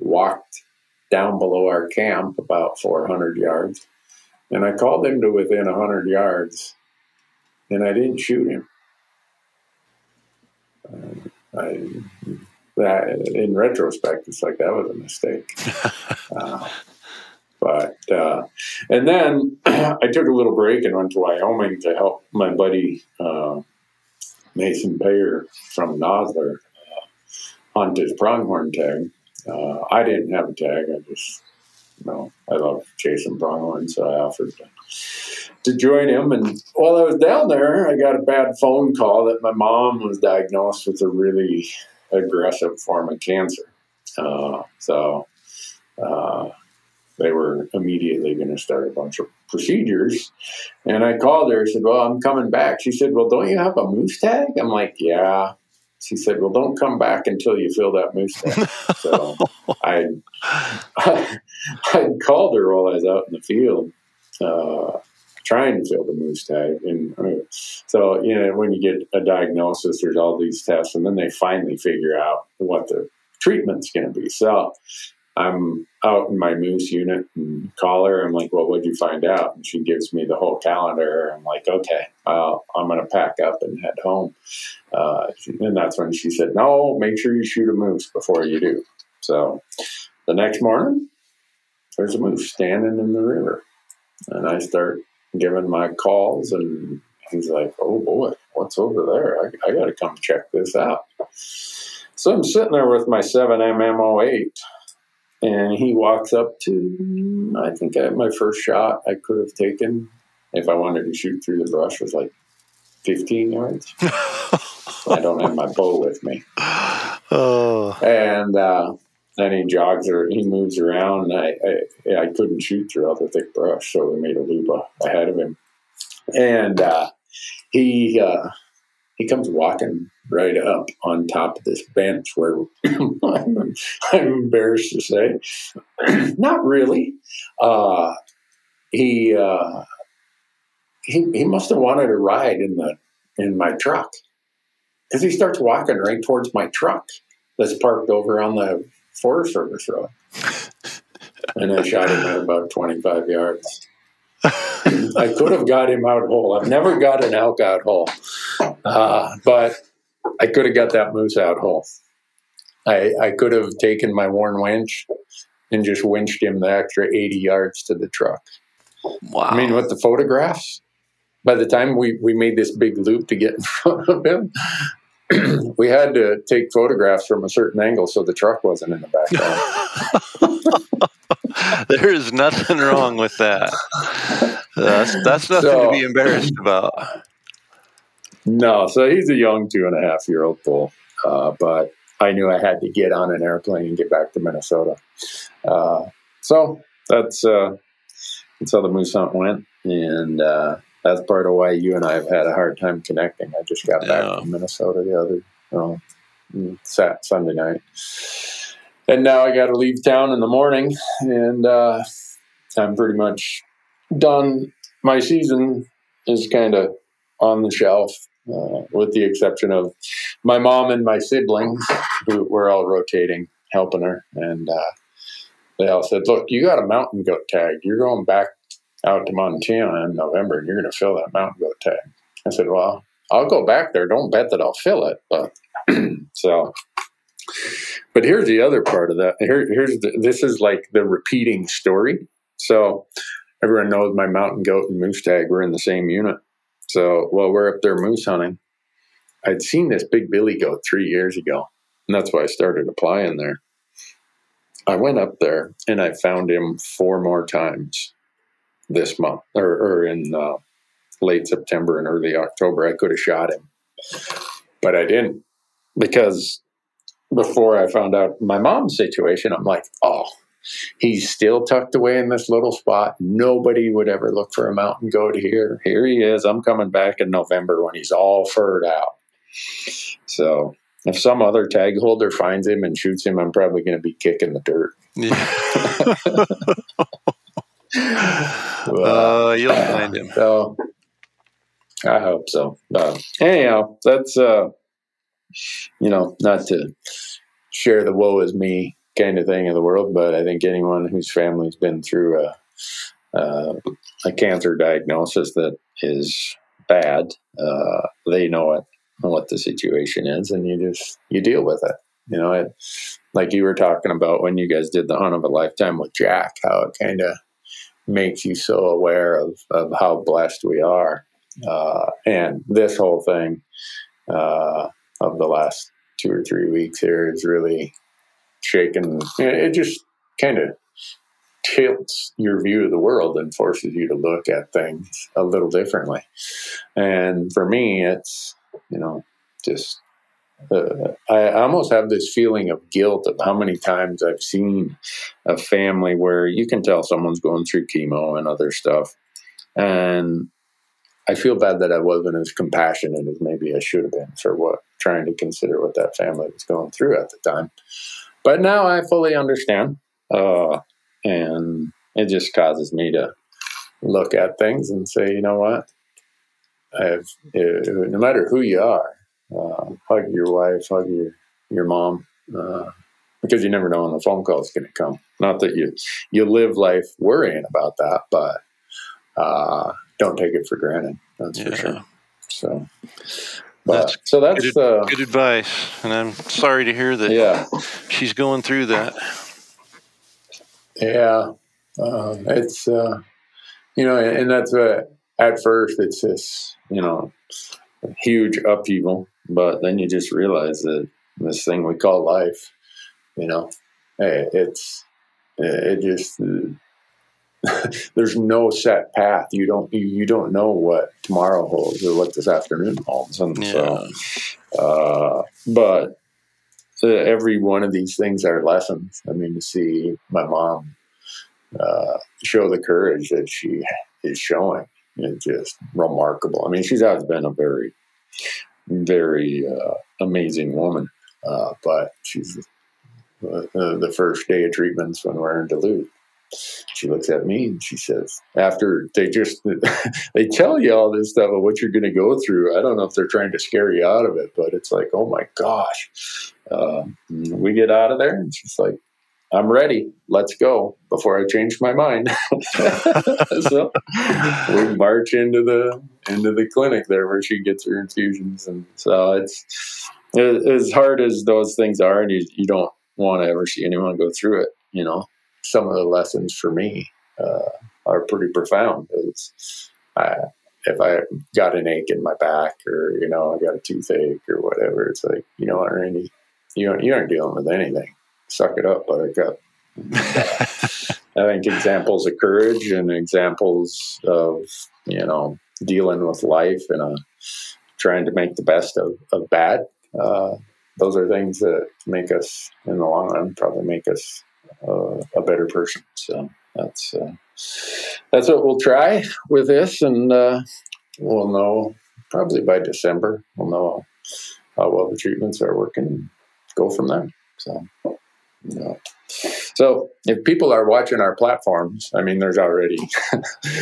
walked down below our camp about 400 yards. And I called him to within 100 yards, and I didn't shoot him. In retrospect, it's like that was a mistake. And then I took a little break and went to Wyoming to help my buddy Mason Payer from Nosler hunt his pronghorn tag. I didn't have a tag. I just, I love chasing pronghorn, so I offered to join him. And while I was down there, I got a bad phone call that my mom was diagnosed with a really aggressive form of cancer. They were immediately going to start a bunch of procedures. And I called her. I said, well, I'm coming back. She said, well, don't you have a moose tag? I'm like, yeah. She said, well, don't come back until you fill that moose tag. So I called her while I was out in the field trying to fill the moose tag. And when you get a diagnosis, there's all these tests, and then they finally figure out what the treatment's going to be. So I'm out in my moose unit and call her. I'm like, well, what'd you find out? And she gives me the whole calendar. I'm like, okay, I'm going to pack up and head home. And that's when she said, no, make sure you shoot a moose before you do. So the next morning, there's a moose standing in the river. And I start giving my calls, and he's like, oh boy, what's over there? I got to come check this out. So I'm sitting there with my 7mm08. And he walks up to, I think my first shot I could have taken, if I wanted to shoot through the brush, was like 15 yards. I don't have my bow with me. Oh. And then he jogs or he moves around. And I couldn't shoot through all the thick brush, so we made a loop ahead of him. And he comes walking right up on top of this bench where I'm embarrassed to say, not really. He must have wanted a ride in my truck, because he starts walking right towards my truck that's parked over on the Forest Service road. And I shot him at about 25 yards. I could have got him out whole. I've never got an elk out whole, but I could have got that moose out whole. I could have taken my worn winch and just winched him the extra 80 yards to the truck. Wow. I mean, with the photographs, by the time we made this big loop to get in front of him, we had to take photographs from a certain angle so the truck wasn't in the background. There is nothing wrong with that. That's nothing to be embarrassed about. No, so he's a young 2.5-year-old bull, but I knew I had to get on an airplane and get back to Minnesota. So that's how the moose hunt went, and that's part of why you and I have had a hard time connecting. I just got back from Minnesota the other Sunday night, and now I got to leave town in the morning, and I'm pretty much done. My season is kind of on the shelf, with the exception of my mom and my siblings, who were all rotating, helping her, and they all said, "Look, you got a mountain goat tag. You're going back out to Montana in November, and you're going to fill that mountain goat tag." I said, "Well, I'll go back there. Don't bet that I'll fill it." But but here's the other part of that. This is like the repeating story. So everyone knows my mountain goat and moose tag were in the same unit. So while we're up there moose hunting, I'd seen this big billy goat 3 years ago, and that's why I started applying there. I went up there and I found him 4 more times this month, or in late September and early October. I could have shot him, but I didn't, because before I found out my mom's situation, I'm like, oh, he's still tucked away in this little spot. Nobody would ever look for a mountain goat here. Here he is. I'm coming back in November when he's all furred out. So if some other tag holder finds him and shoots him, I'm probably going to be kicking the dirt. Yeah. You'll find him. So I hope so. Anyhow, that's, not to share the woe is me kind of thing in the world, but I think anyone whose family's been through a cancer diagnosis that is bad, they know it and what the situation is, and you deal with it. It, like you were talking about when you guys did the hunt of a lifetime with Jack, how it kind of makes you so aware of how blessed we are, and this whole thing of the last 2 or 3 weeks here is really shaken. It just kind of tilts your view of the world and forces you to look at things a little differently. And for me, it's just I almost have this feeling of guilt of how many times I've seen a family where you can tell someone's going through chemo and other stuff, and I feel bad that I wasn't as compassionate as maybe I should have been for trying to consider what that family was going through at the time. But now I fully understand, and it just causes me to look at things and say, you know what? No matter who you are, hug your wife, hug your mom, because you never know when the phone call is going to come. Not that you live life worrying about that, but don't take it for granted. That's for sure. So. That's good advice, and I'm sorry to hear that. Yeah, she's going through that. Yeah, it's and that's what. At first, it's this huge upheaval, but then you just realize that this thing we call life, it just. There's no set path. You don't know what tomorrow holds or what this afternoon holds, and so every one of these things are lessons. I mean, to see my mom show the courage that she is showing is just remarkable. I mean, she's always been a very, very amazing woman, but she's the first day of treatments when we're in Duluth. She looks at me and she says, after they tell you all this stuff of what you're going to go through, I don't know if they're trying to scare you out of it, but it's like, oh my gosh. We get out of there and she's like, I'm ready. Let's go before I change my mind. So we march into the clinic there where she gets her infusions. And so it's as hard as those things are, and you don't want to ever see anyone go through it. You know, some of the lessons for me are pretty profound. If I got an ache in my back, or, you know, I got a toothache or whatever, it's like, you know what, Randy, you aren't dealing with anything. Suck it up, buttercup. I think examples of courage and examples of, you know, dealing with life and trying to make the best of bad. Those are things that make us, in the long run, probably make us a better person. So that's what we'll try with this, and we'll know probably by December. We'll know how well the treatments are working and go from there. So, you know. So if people are watching our platforms, I mean, there's already,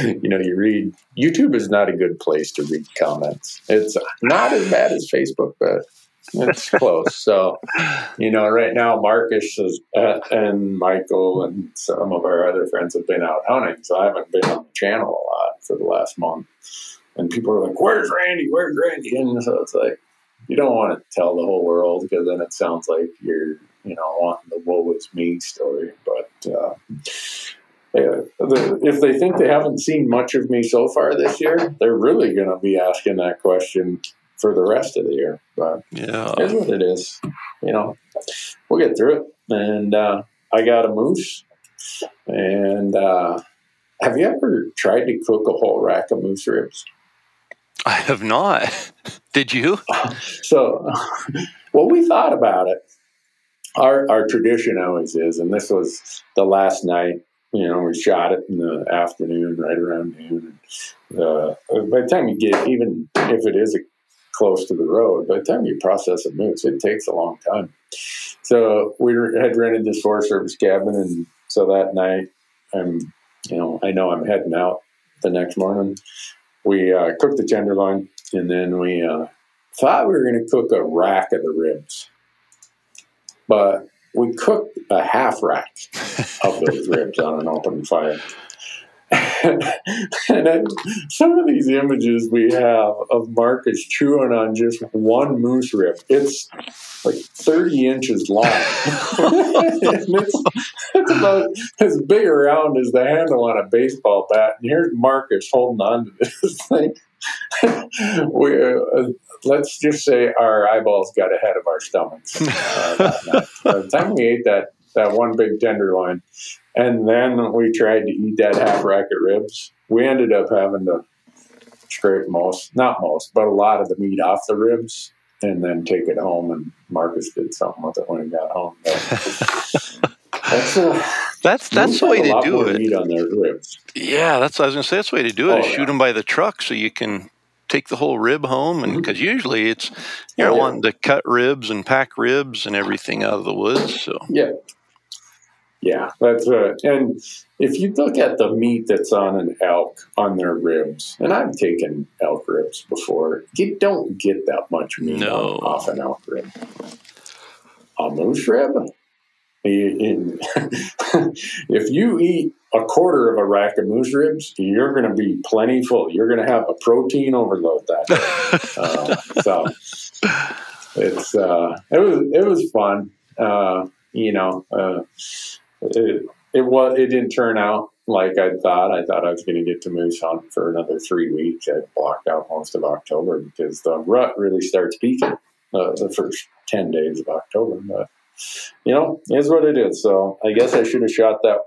you know, you read, YouTube is not a good place to read comments. It's not as bad as Facebook, but it's close. So, you know, right now Marcus and Michael and some of our other friends have been out hunting, so I haven't been on the channel a lot for the last month. And people are like, "Where's Randy? Where's Randy?" And so it's like, you don't want to tell the whole world, because then it sounds like you're, you know, wanting the woe is me story. But if they think they haven't seen much of me so far this year, they're really going to be asking that question for the rest of the year. But yeah, it's what it is. You know, we'll get through it. And I got a moose. And have you ever tried to cook a whole rack of moose ribs? I have not. Did you? So, well, we thought about it. Our tradition always is, and this was the last night, you know, we shot it in the afternoon, right around noon. By the time you get, even if it is close to the road, by the time you process a moose, it takes a long time. So we had rented this Forest Service cabin, and so that night, I know I'm heading out the next morning. We cooked the tenderloin, and then we thought we were going to cook a rack of the ribs. But we cooked a half rack of those ribs on an open fire. And some of these images we have of Marcus chewing on just one moose rib, it's like 30 inches long. It's about as big around as the handle on a baseball bat. And here's Marcus holding on to this thing. Let's just say our eyeballs got ahead of our stomachs. By the time we ate that one big tenderloin, and then we tried to eat that half rack of ribs, we ended up having to scrape but a lot of the meat off the ribs, and then take it home. And Marcus did something with it when he got home. That's the way to do it. Meat on their ribs. Yeah, that's what I was going to say. That's the way to do it. Shoot them by the truck, so you can take the whole rib home, and because usually it's wanting to cut ribs and pack ribs and everything out of the woods. So yeah, that's right. And if you look at the meat that's on an elk on their ribs, and I've taken elk ribs before, you don't get that much meat off an elk rib. A moose rib. If you eat a quarter of a rack of moose ribs, you're going to be plenty full. You're going to have a protein overload that day. So it's it was fun. It didn't turn out like I thought. I thought I was going to get to moose hunt for another 3 weeks. I blocked out most of October because the rut really starts peaking the first 10 days of October, but. You know, is what it is. So I guess I should have shot that,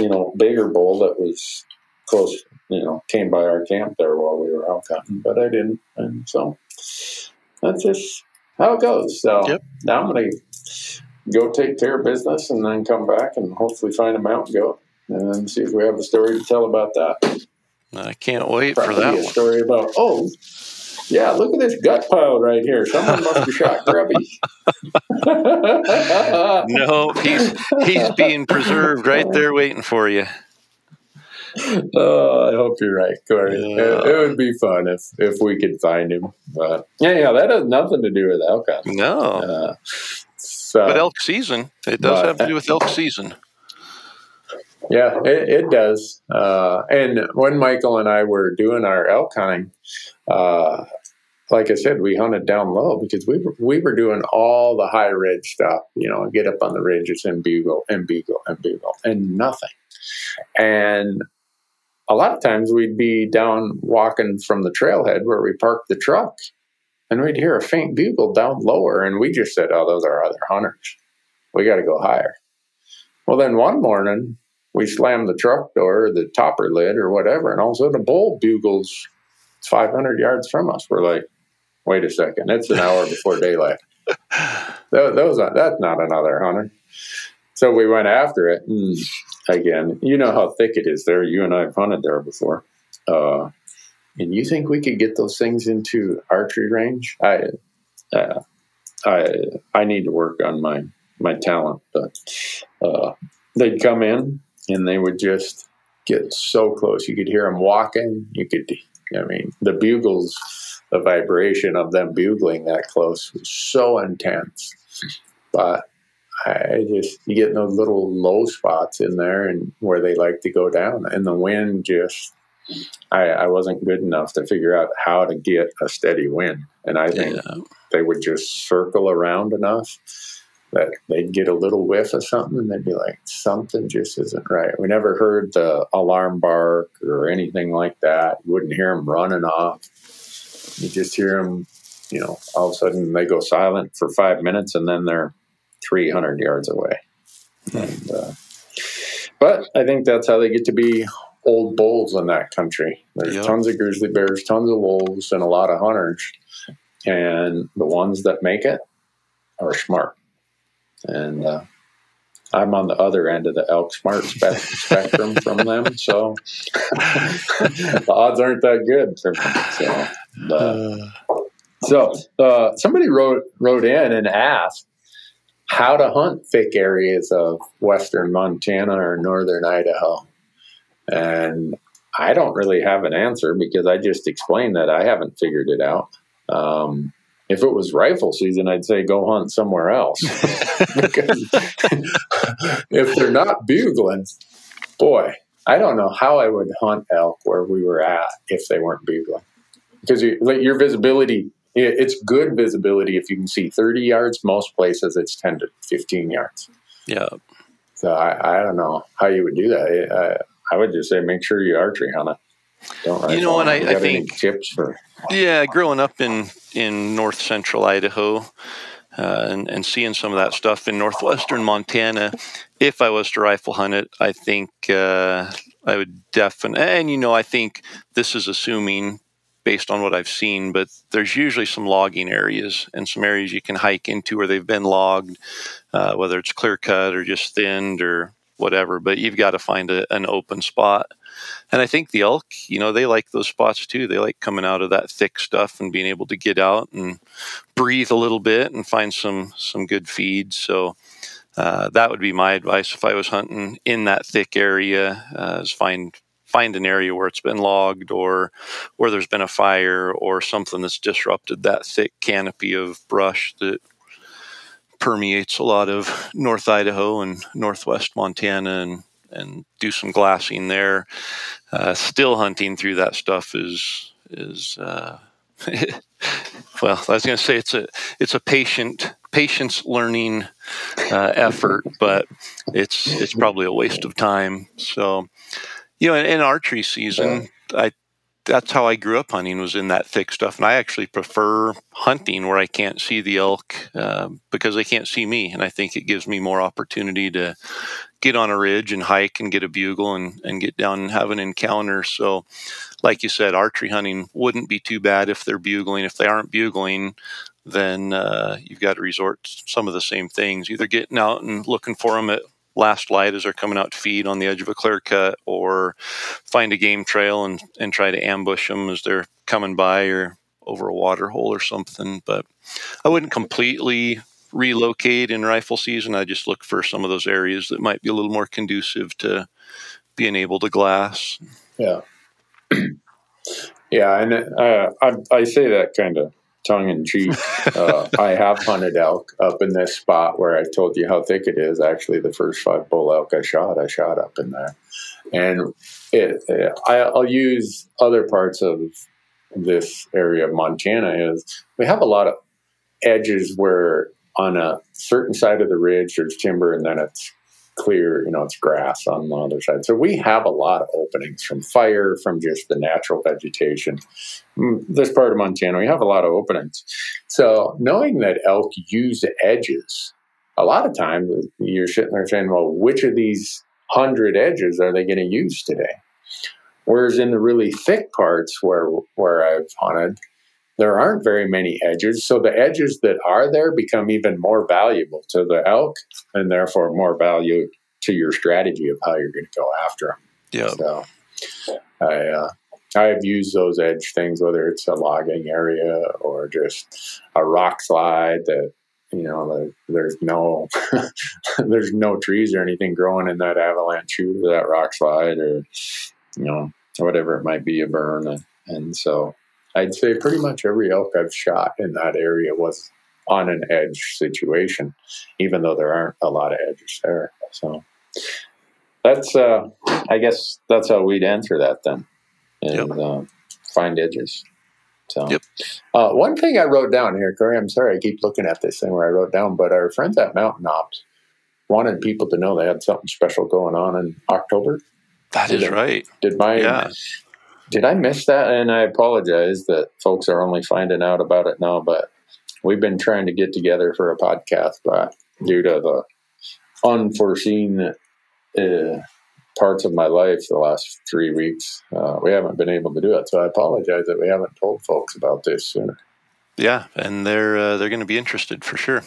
you know, bigger bull that was close, you know, came by our camp there while we were out hunting, but I didn't. And so that's just how it goes. So now I'm going to go take care of business and then come back and hopefully find a mountain goat and see if we have a story to tell about that. I can't wait for that. A story about, yeah, look at this gut pile right here. Someone must have shot grubby. No, he's being preserved right there waiting for you. Oh, I hope you're right, Corey. Yeah. It would be fun if we could find him. But, yeah, that has nothing to do with alcohol. No. So, but elk season, it does have to do with elk season. Yeah, it does. And when Michael and I were doing our elk hunting, like I said, we hunted down low because we were doing all the high ridge stuff, you know, get up on the ridges and bugle and nothing. And a lot of times we'd be down walking from the trailhead where we parked the truck, and we'd hear a faint bugle down lower, and we just said, oh, those are other hunters. We got to go higher. Well, then one morning we slammed the truck door or the topper lid or whatever, and all of a sudden a bull bugles 500 yards from us. We're like, wait a second, it's an hour before daylight. That's not another hunter. So we went after it, and again, you know how thick it is there. You and I have hunted there before. And you think we could get those things into archery range? I need to work on my talent, but they'd come in and they would just get so close. You could hear them walking. The bugles, the vibration of them bugling that close was so intense. But you get in those little low spots in there and where they like to go down, and the wind just. I wasn't good enough to figure out how to get a steady wind. And I think they would just circle around enough that they'd get a little whiff of something, and they'd be like, something just isn't right. We never heard the alarm bark or anything like that. You wouldn't hear them running off. You just hear them, you know, all of a sudden they go silent for 5 minutes, and then they're 300 yards away. And, but I think that's how they get to be old bulls in that country. There's tons of grizzly bears, tons of wolves, and a lot of hunters. And the ones that make it are smart. And I'm on the other end of the elk smart spectrum from them, so the odds aren't that good for them. So somebody wrote in and asked how to hunt thick areas of western Montana or northern Idaho. And I don't really have an answer because I just explained that I haven't figured it out. If it was rifle season, I'd say go hunt somewhere else. Because if they're not bugling, boy, I don't know how I would hunt elk where we were at if they weren't bugling. Because your visibility, it's good visibility if you can see 30 yards. Most places it's 10 to 15 yards. Yeah. So I don't know how you would do that. I would just say make sure you archery hunt it. Don't you know, and I think tips for growing up in north central Idaho and seeing some of that stuff in northwestern Montana, if I was to rifle hunt it, I think I would definitely. And you know, I think this is assuming based on what I've seen, but there's usually some logging areas and some areas you can hike into where they've been logged, whether it's clear cut or just thinned or whatever, but you've got to find an open spot. And I think the elk, you know, they like those spots too. They like coming out of that thick stuff and being able to get out and breathe a little bit and find some good feed. So that would be my advice if I was hunting in that thick area, is find an area where it's been logged or where there's been a fire or something that's disrupted that thick canopy of brush that permeates a lot of North Idaho and Northwest Montana, and do some glassing there. Still hunting through that stuff is well, I was going to say it's a patience learning effort, but it's probably a waste of time. So, you know, in archery season, that's how I grew up hunting, was in that thick stuff. And I actually prefer hunting where I can't see the elk because they can't see me. And I think it gives me more opportunity to get on a ridge and hike and get a bugle and get down and have an encounter. So like you said, archery hunting wouldn't be too bad if they're bugling. If they aren't bugling, then you've got to resort to some of the same things, either getting out and looking for them at last light as they're coming out to feed on the edge of a clear cut, or find a game trail and try to ambush them as they're coming by or over a water hole or something. But I wouldn't completely relocate in rifle season. I just look for some of those areas that might be a little more conducive to being able to glass. Yeah. And I say that kind of tongue in cheek. I have hunted elk up in this spot where I told you how thick it is. Actually, the first 5 bull elk I shot up in there. And I'll use other parts of this area of Montana is we have a lot of edges where on a certain side of the ridge, there's timber, and then it's clear, it's grass on the other side. So we have a lot of openings from fire, from just the natural vegetation. This part of Montana, we have a lot of openings. So knowing that elk use the edges, a lot of times you're sitting there saying, well, which of these 100 edges are they going to use today? Whereas in the really thick parts where I've hunted, there aren't very many edges. So the edges that are there become even more valuable to the elk, and therefore more value to your strategy of how you're going to go after them. Yeah. So I've used those edge things, whether it's a logging area or just a rock slide that, there's no trees or anything growing in that avalanche chute or that rock slide or, whatever it might be, a burn. And so I'd say pretty much every elk I've shot in that area was on an edge situation, even though there aren't a lot of edges there. So that's, I guess that's how we'd answer that then, is find edges. So one thing I wrote down here, Corey, I'm sorry, I keep looking at this thing where I wrote down, but our friends at Mountain Ops wanted people to know they had something special going on in October. That is right. Did I miss that? And I apologize that folks are only finding out about it now, but we've been trying to get together for a podcast, but due to the unforeseen parts of my life the last 3 weeks, we haven't been able to do it. So I apologize that we haven't told folks about this sooner. Yeah, and they're going to be interested for sure.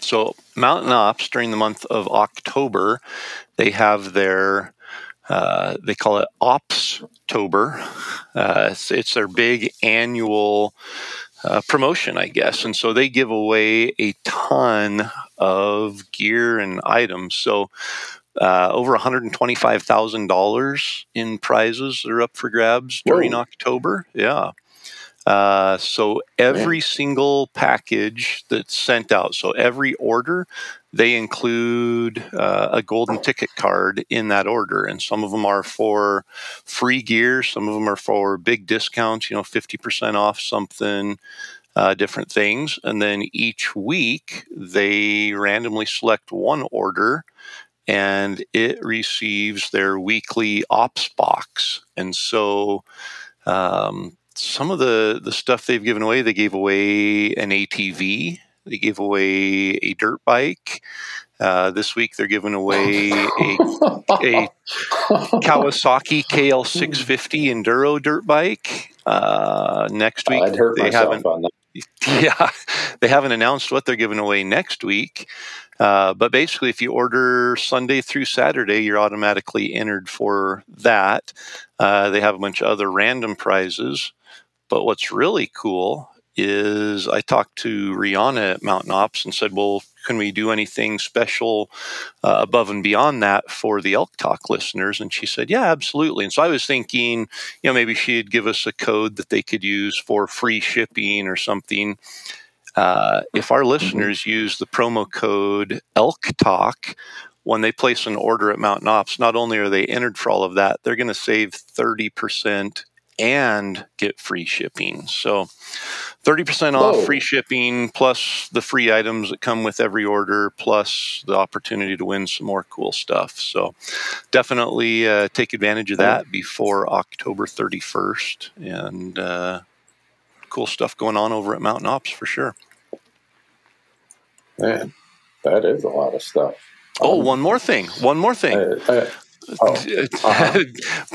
So Mountain Ops, during the month of October, they have their... they call it Opstober. It's their big annual promotion, I guess. And so they give away a ton of gear and items. So over $125,000 in prizes are up for grabs during October. Yeah. So every single package that's sent out, so every order, they include a golden ticket card in that order. And some of them are for free gear. Some of them are for big discounts, 50% off something, different things. And then each week they randomly select one order and it receives their weekly ops box. And so, some of the stuff they've given away, they gave away an ATV. They gave away a dirt bike. This week, they're giving away a Kawasaki KL650 Enduro dirt bike. Next week, they haven't. Yeah, they haven't announced what they're giving away next week. But basically, if you order Sunday through Saturday, you're automatically entered for that. They have a bunch of other random prizes. But what's really cool is I talked to Rihanna at Mountain Ops and said, well, can we do anything special above and beyond that for the Elk Talk listeners? And she said, yeah, absolutely. And so I was thinking, maybe she'd give us a code that they could use for free shipping or something. If our listeners use the promo code Elk Talk, when they place an order at Mountain Ops, not only are they entered for all of that, they're going to save 30% and get free shipping. So 30% off, free shipping, plus the free items that come with every order, plus the opportunity to win some more cool stuff. So definitely take advantage of that before October 31st. And cool stuff going on over at Mountain Ops for sure. Man, that is a lot of stuff. One more thing.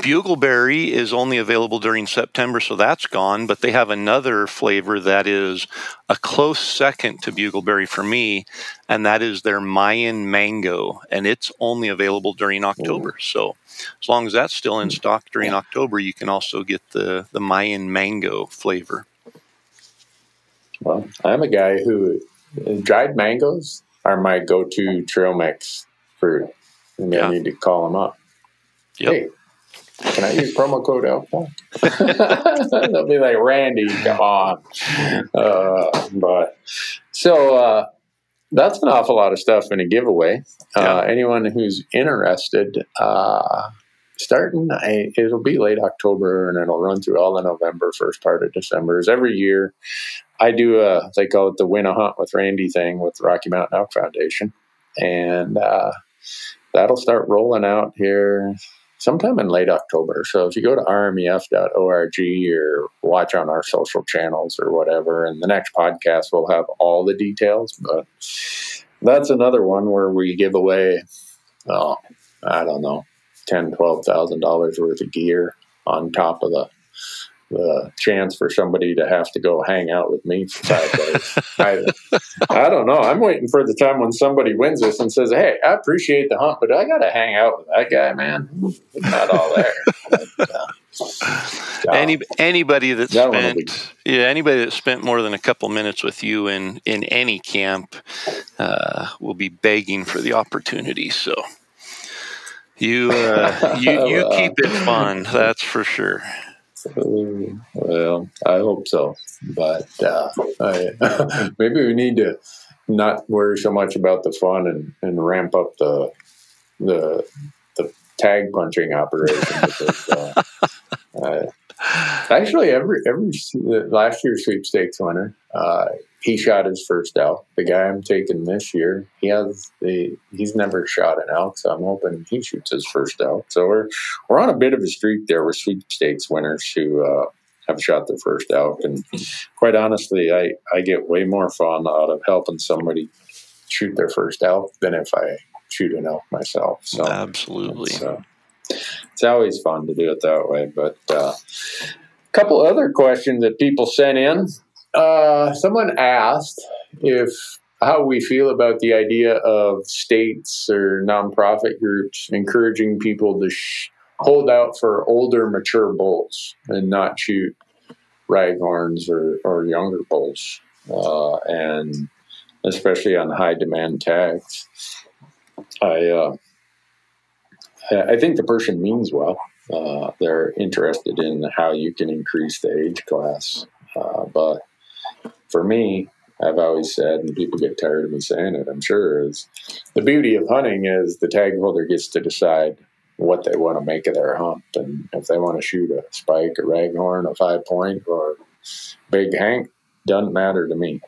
Bugleberry is only available during September, so that's gone, but they have another flavor that is a close second to Bugleberry for me, and that is their Mayan Mango, and it's only available during October. So as long as that's still in stock during October, you can also get the Mayan Mango flavor. Well, I'm a guy who dried mangoes are my go-to trail mix fruit. And I need to call them up. Yep. Hey, Can I use promo code elk101? They'll be like, Randy, come on. So that's an awful lot of stuff in a giveaway. Anyone who's interested, it'll be late October and it'll run through all of November, first part of December. As every year, I do they call it the Win a Hunt with Randy thing with the Rocky Mountain Elk Foundation. And that'll start rolling out here sometime in late October. So if you go to rmef.org or watch on our social channels or whatever, and the next podcast will have all the details. But that's another one where we give away, $10,000, $12,000 worth of gear on top of the chance for somebody to have to go hang out with me for 5 days. I don't know. I'm waiting for the time when somebody wins this and says, hey, I appreciate the hunt, but I got to hang out with that guy, man. It's not all there. Anybody that spent more than a couple minutes with you in any camp will be begging for the opportunity. So you keep it fun. That's for sure. Well, I hope so, but maybe we need to not worry so much about the fun and ramp up the tag punching operation. Because, actually, every last year's sweepstakes winner, he shot his first elk. The guy I'm taking this year, he's never shot an elk, so I'm hoping he shoots his first elk. So we're on a bit of a streak there with sweepstakes winners who have shot their first elk. And quite honestly, I get way more fun out of helping somebody shoot their first elk than if I shoot an elk myself. So absolutely. It's always fun to do it that way. But a couple other questions that people sent in. Someone asked how we feel about the idea of states or nonprofit groups encouraging people to hold out for older, mature bulls and not shoot raghorns or younger bulls, and especially on high demand tags. I think the person means well. They're interested in how you can increase the age class, but for me, I've always said, and people get tired of me saying it, I'm sure, is the beauty of hunting is the tag holder gets to decide what they want to make of their hunt. And if they want to shoot a spike, a raghorn, a 5-point, or big hank, doesn't matter to me.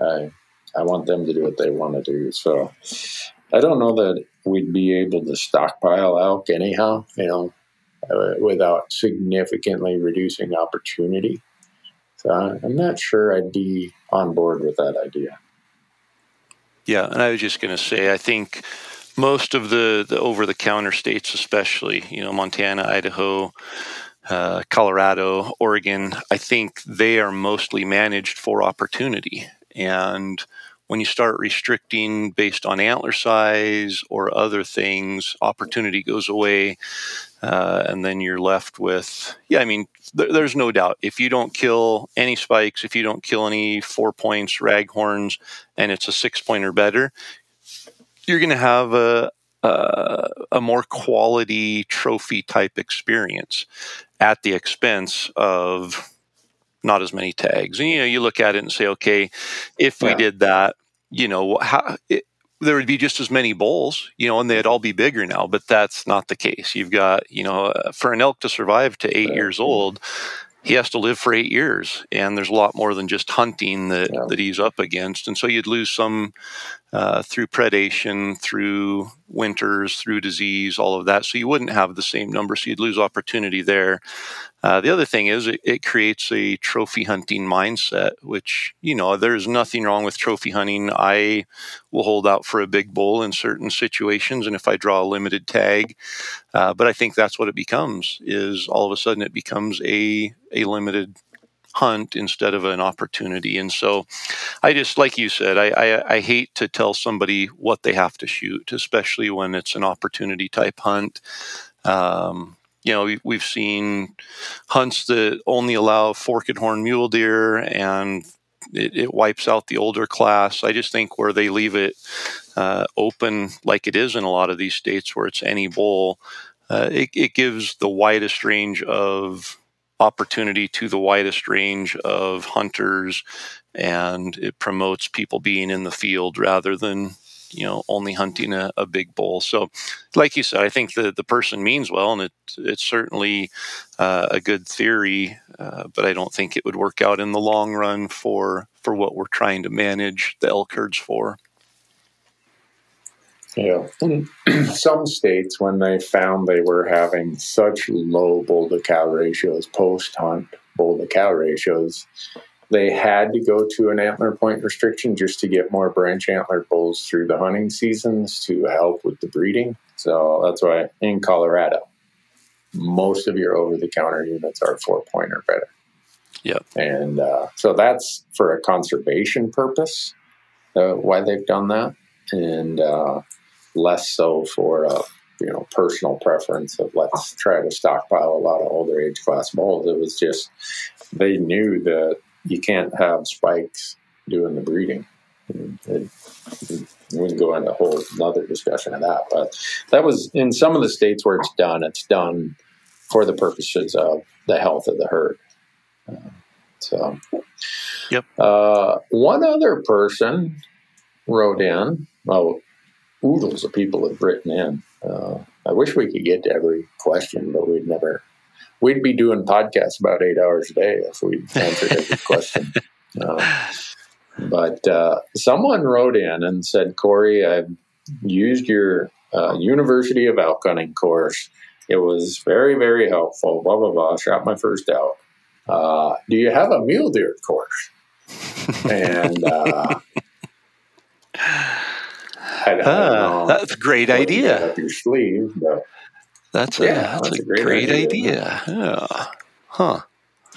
I want them to do what they want to do. So I don't know that we'd be able to stockpile elk anyhow, without significantly reducing opportunity. So I'm not sure I'd be on board with that idea. Yeah, and I was just going to say, I think most of the over-the-counter states, especially, Montana, Idaho, Colorado, Oregon, I think they are mostly managed for opportunity. And when you start restricting based on antler size or other things, opportunity goes away. And then you're left with, there's no doubt. If you don't kill any spikes, if you don't kill any 4-points, raghorns, and it's a 6-point or better, you're going to have a more quality trophy type experience at the expense of not as many tags. And, you look at it and say, okay, if we did that, there would be just as many bulls, and they'd all be bigger now, but that's not the case. You've got, for an elk to survive to 8 years old, he has to live for 8 years, and there's a lot more than just hunting that he's up against. And so you'd lose some through predation, through winters, through disease, all of that. So you wouldn't have the same number, so you'd lose opportunity there. The other thing is it creates a trophy hunting mindset, which, there's nothing wrong with trophy hunting. I will hold out for a big bull in certain situations, and if I draw a limited tag, but I think that's what it becomes, is all of a sudden it becomes a limited hunt instead of an opportunity. And so I just, like you said, I hate to tell somebody what they have to shoot, especially when it's an opportunity type hunt. We've seen hunts that only allow forked horn mule deer, and it wipes out the older class. I just think where they leave it open like it is in a lot of these states where it's any bull, It gives the widest range of opportunity to the widest range of hunters, and it promotes people being in the field rather than, you know, only hunting a big bull. So like you said, I think the person means well, and it's certainly a good theory, but I don't think it would work out in the long run for what we're trying to manage the elk herds for. Yeah. In some states, when they found they were having such low bull to cow ratios, post-hunt bull to cow ratios, they had to go to an antler point restriction just to get more branch antler bulls through the hunting seasons to help with the breeding. So that's why in Colorado, most of your over-the-counter units are 4-point or better. Yeah. And so that's for a conservation purpose, why they've done that. And less so for personal preference of let's try to stockpile a lot of older age class bulls. It was just they knew that you can't have spikes doing the breeding. We can go into a whole another discussion of that, but that was in some of the states where it's done. It's done for the purposes of the health of the herd. So, yep. One other person wrote in. Well, oodles of people have written in. I wish we could get to every question, but we'd be doing podcasts about 8 hours a day if we answered every question. But someone wrote in and said, Corey, I've used your University of Elk Hunting course. It was very, very helpful, blah, blah, blah. Shot my first elk. Do you have a mule deer course? And I don't know. That's a great idea. Up your sleeve, but that's a great idea. Yeah. Huh.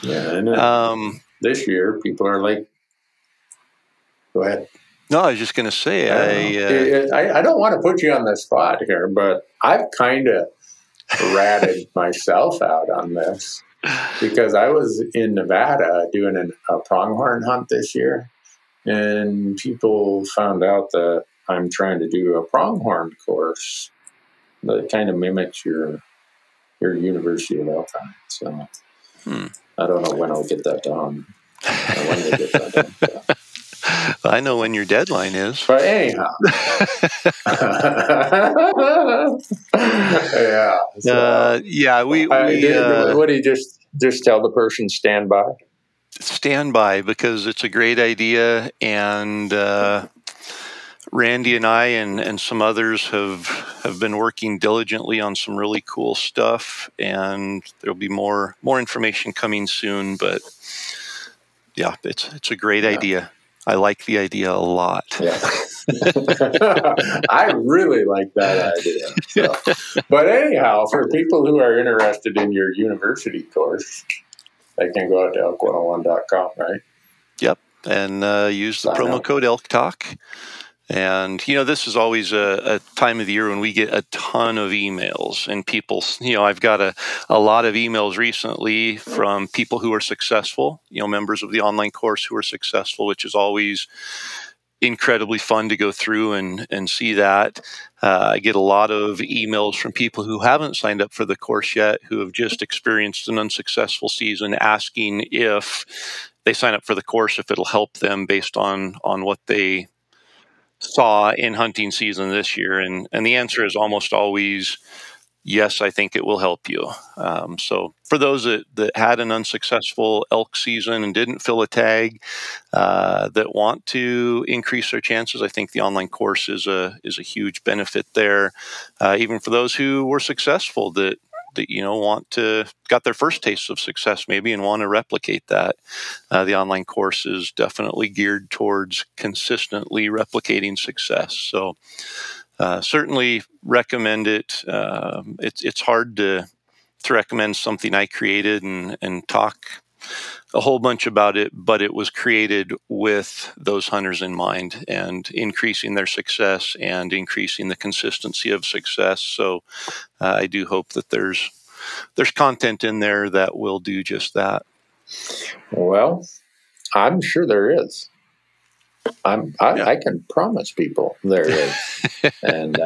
Yeah. And this year, people are like, "Go ahead." No, I was just going to say, I don't want to put you on the spot here, but I've kind of ratted myself out on this because I was in Nevada doing a pronghorn hunt this year, and people found out that I'm trying to do a pronghorn course that kind of mimics your University of Elk Hunting. So I don't know when I'll get that done. I know when your deadline is. But anyhow. Yeah. So, what do you just tell the person, stand by? Stand by, because it's a great idea, and Randy and I and some others have been working diligently on some really cool stuff, and there'll be more information coming soon. But yeah, it's a great idea. I like the idea a lot. Yeah. I really like that idea. So. But anyhow, for people who are interested in your university course, they can go out to elk101.com, right? Yep, and use the promo code ELKTALK. And, you know, this is always a time of the year when we get a ton of emails, and people, you know, I've got a lot of emails recently from people who are successful, you know, members of the online course who are successful, which is always incredibly fun to go through and see that. I get a lot of emails from people who haven't signed up for the course yet, who have just experienced an unsuccessful season, asking if they sign up for the course, if it'll help them based on what they saw in hunting season this year, and the answer is almost always yes, I think it will help you. So for those that had an unsuccessful elk season and didn't fill a tag, that want to increase their chances, I think the online course is a huge benefit there, even for those who were successful that you know got their first taste of success maybe and want to replicate that. The online course is definitely geared towards consistently replicating success. So certainly recommend it. It's hard to recommend something I created and talk a whole bunch about it, but it was created with those hunters in mind and increasing their success and increasing the consistency of success. So I do hope that there's content in there that will do just that. Well, I'm sure there is. I can promise people there is. And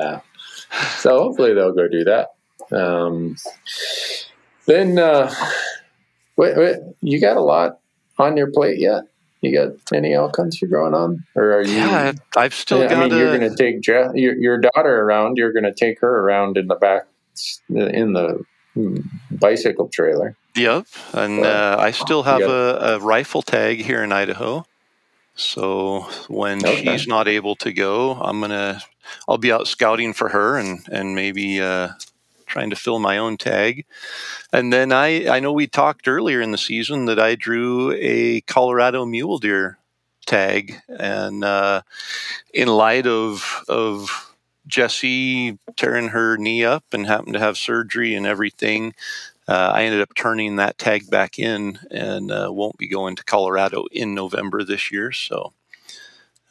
so hopefully they'll go do that. Then you got a lot on your plate yet? You got any elk hunts you're going on, or are you? Yeah, I've still got. I mean, you're going to take your daughter around. You're going to take her around in the back in the bicycle trailer. Yep, and I still have a rifle tag here in Idaho. So when she's not able to go, I'll be out scouting for her and maybe trying to fill my own tag. And then I know we talked earlier in the season that I drew a Colorado mule deer tag. And in light of Jessie tearing her knee up and happened to have surgery and everything, I ended up turning that tag back in and won't be going to Colorado in November this year. So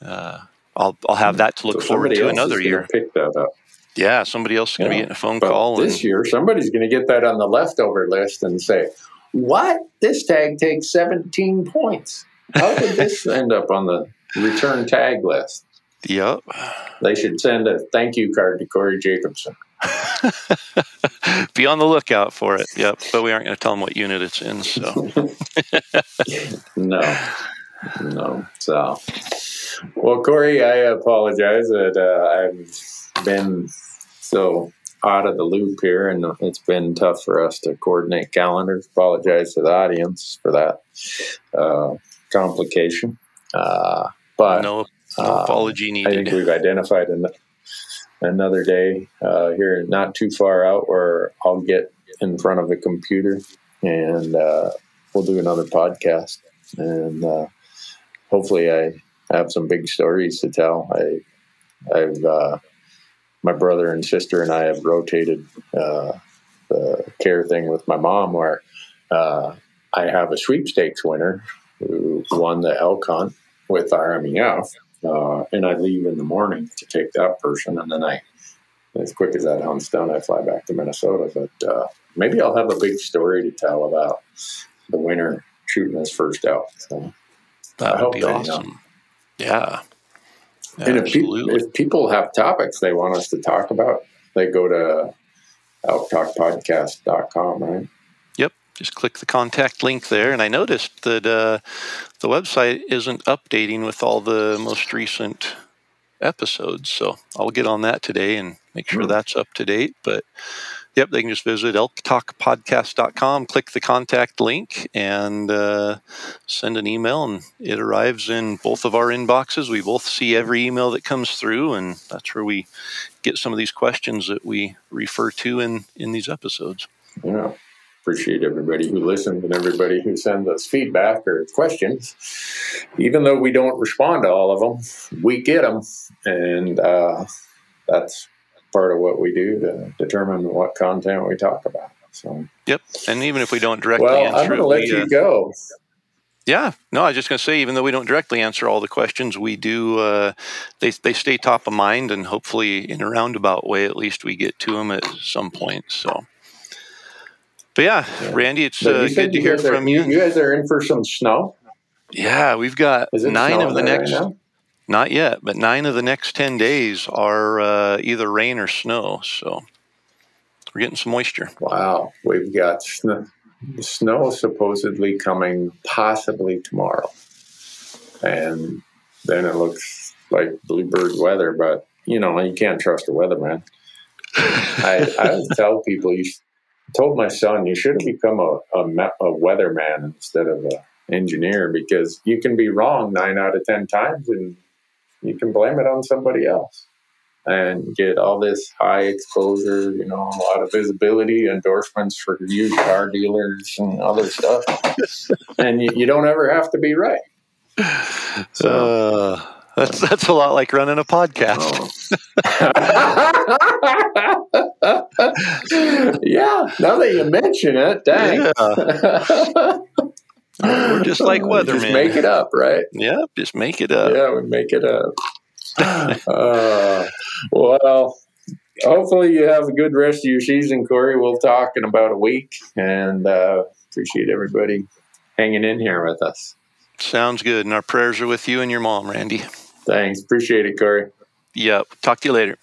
I'll have that to look forward to another year. Pick that up. Yeah, somebody else is going to be getting a phone call. This year, somebody's going to get that on the leftover list and say, what? This tag takes 17 points. How did this end up on the return tag list? Yep. They should send a thank you card to Corey Jacobson. Be on the lookout for it. Yep. But we aren't going to tell them what unit it's in. So, no. So, well, Corey, I apologize that I've been so out of the loop here, and it's been tough for us to coordinate calendars. Apologize to the audience for that complication. But no apology needed. I think we've identified another day here not too far out where I'll get in front of a computer and we'll do another podcast, and hopefully I have some big stories to tell. I've my brother and sister and I have rotated the care thing with my mom, where I have a sweepstakes winner who won the elk hunt with RMEF. And I leave in the morning to take that person. And then as quick as that hunt's done, I fly back to Minnesota. But maybe I'll have a big story to tell about the winner shooting his first elk. So that would be awesome. Yeah. And if people have topics they want us to talk about, they go to elktalkpodcast.com, right? Just click the contact link there. And I noticed that the website isn't updating with all the most recent episodes. So I'll get on that today and make sure that's up to date. But, yep, they can just visit elktalkpodcast.com, click the contact link, and send an email. And it arrives in both of our inboxes. We both see every email that comes through. And that's where we get some of these questions that we refer to in these episodes. Yeah. Appreciate everybody who listens and everybody who sends us feedback or questions. Even though we don't respond to all of them, we get them. And that's part of what we do to determine what content we talk about. So, yep. And even if we don't directly answer, I'm going to let you go. Yeah. No, I was just going to say, even though we don't directly answer all the questions, we do, they stay top of mind, and hopefully in a roundabout way, at least we get to them at some point. So. But yeah, Randy, it's good to hear from you. You guys are in for some snow? Yeah, we've got 9 of the next, right, not yet, but 9 of the next 10 days are either rain or snow. So we're getting some moisture. Wow, we've got snow supposedly coming possibly tomorrow. And then it looks like bluebird weather, but, you can't trust a weatherman. I tell people told my son, you should become a weatherman instead of an engineer, because you can be wrong 9 out of 10 times and you can blame it on somebody else and get all this high exposure, a lot of visibility, endorsements for used car dealers and other stuff. And you don't ever have to be right. So that's a lot like running a podcast. Yeah, now that you mention it, dang. Yeah. We're just like weathermen. Just make it up, right? Yeah, just make it up. Yeah, we make it up. Well, hopefully you have a good rest of your season, Corey. We'll talk in about a week, and appreciate everybody hanging in here with us. Sounds good, and our prayers are with you and your mom, Randy. Thanks. Appreciate it, Corey. Yep. Talk to you later.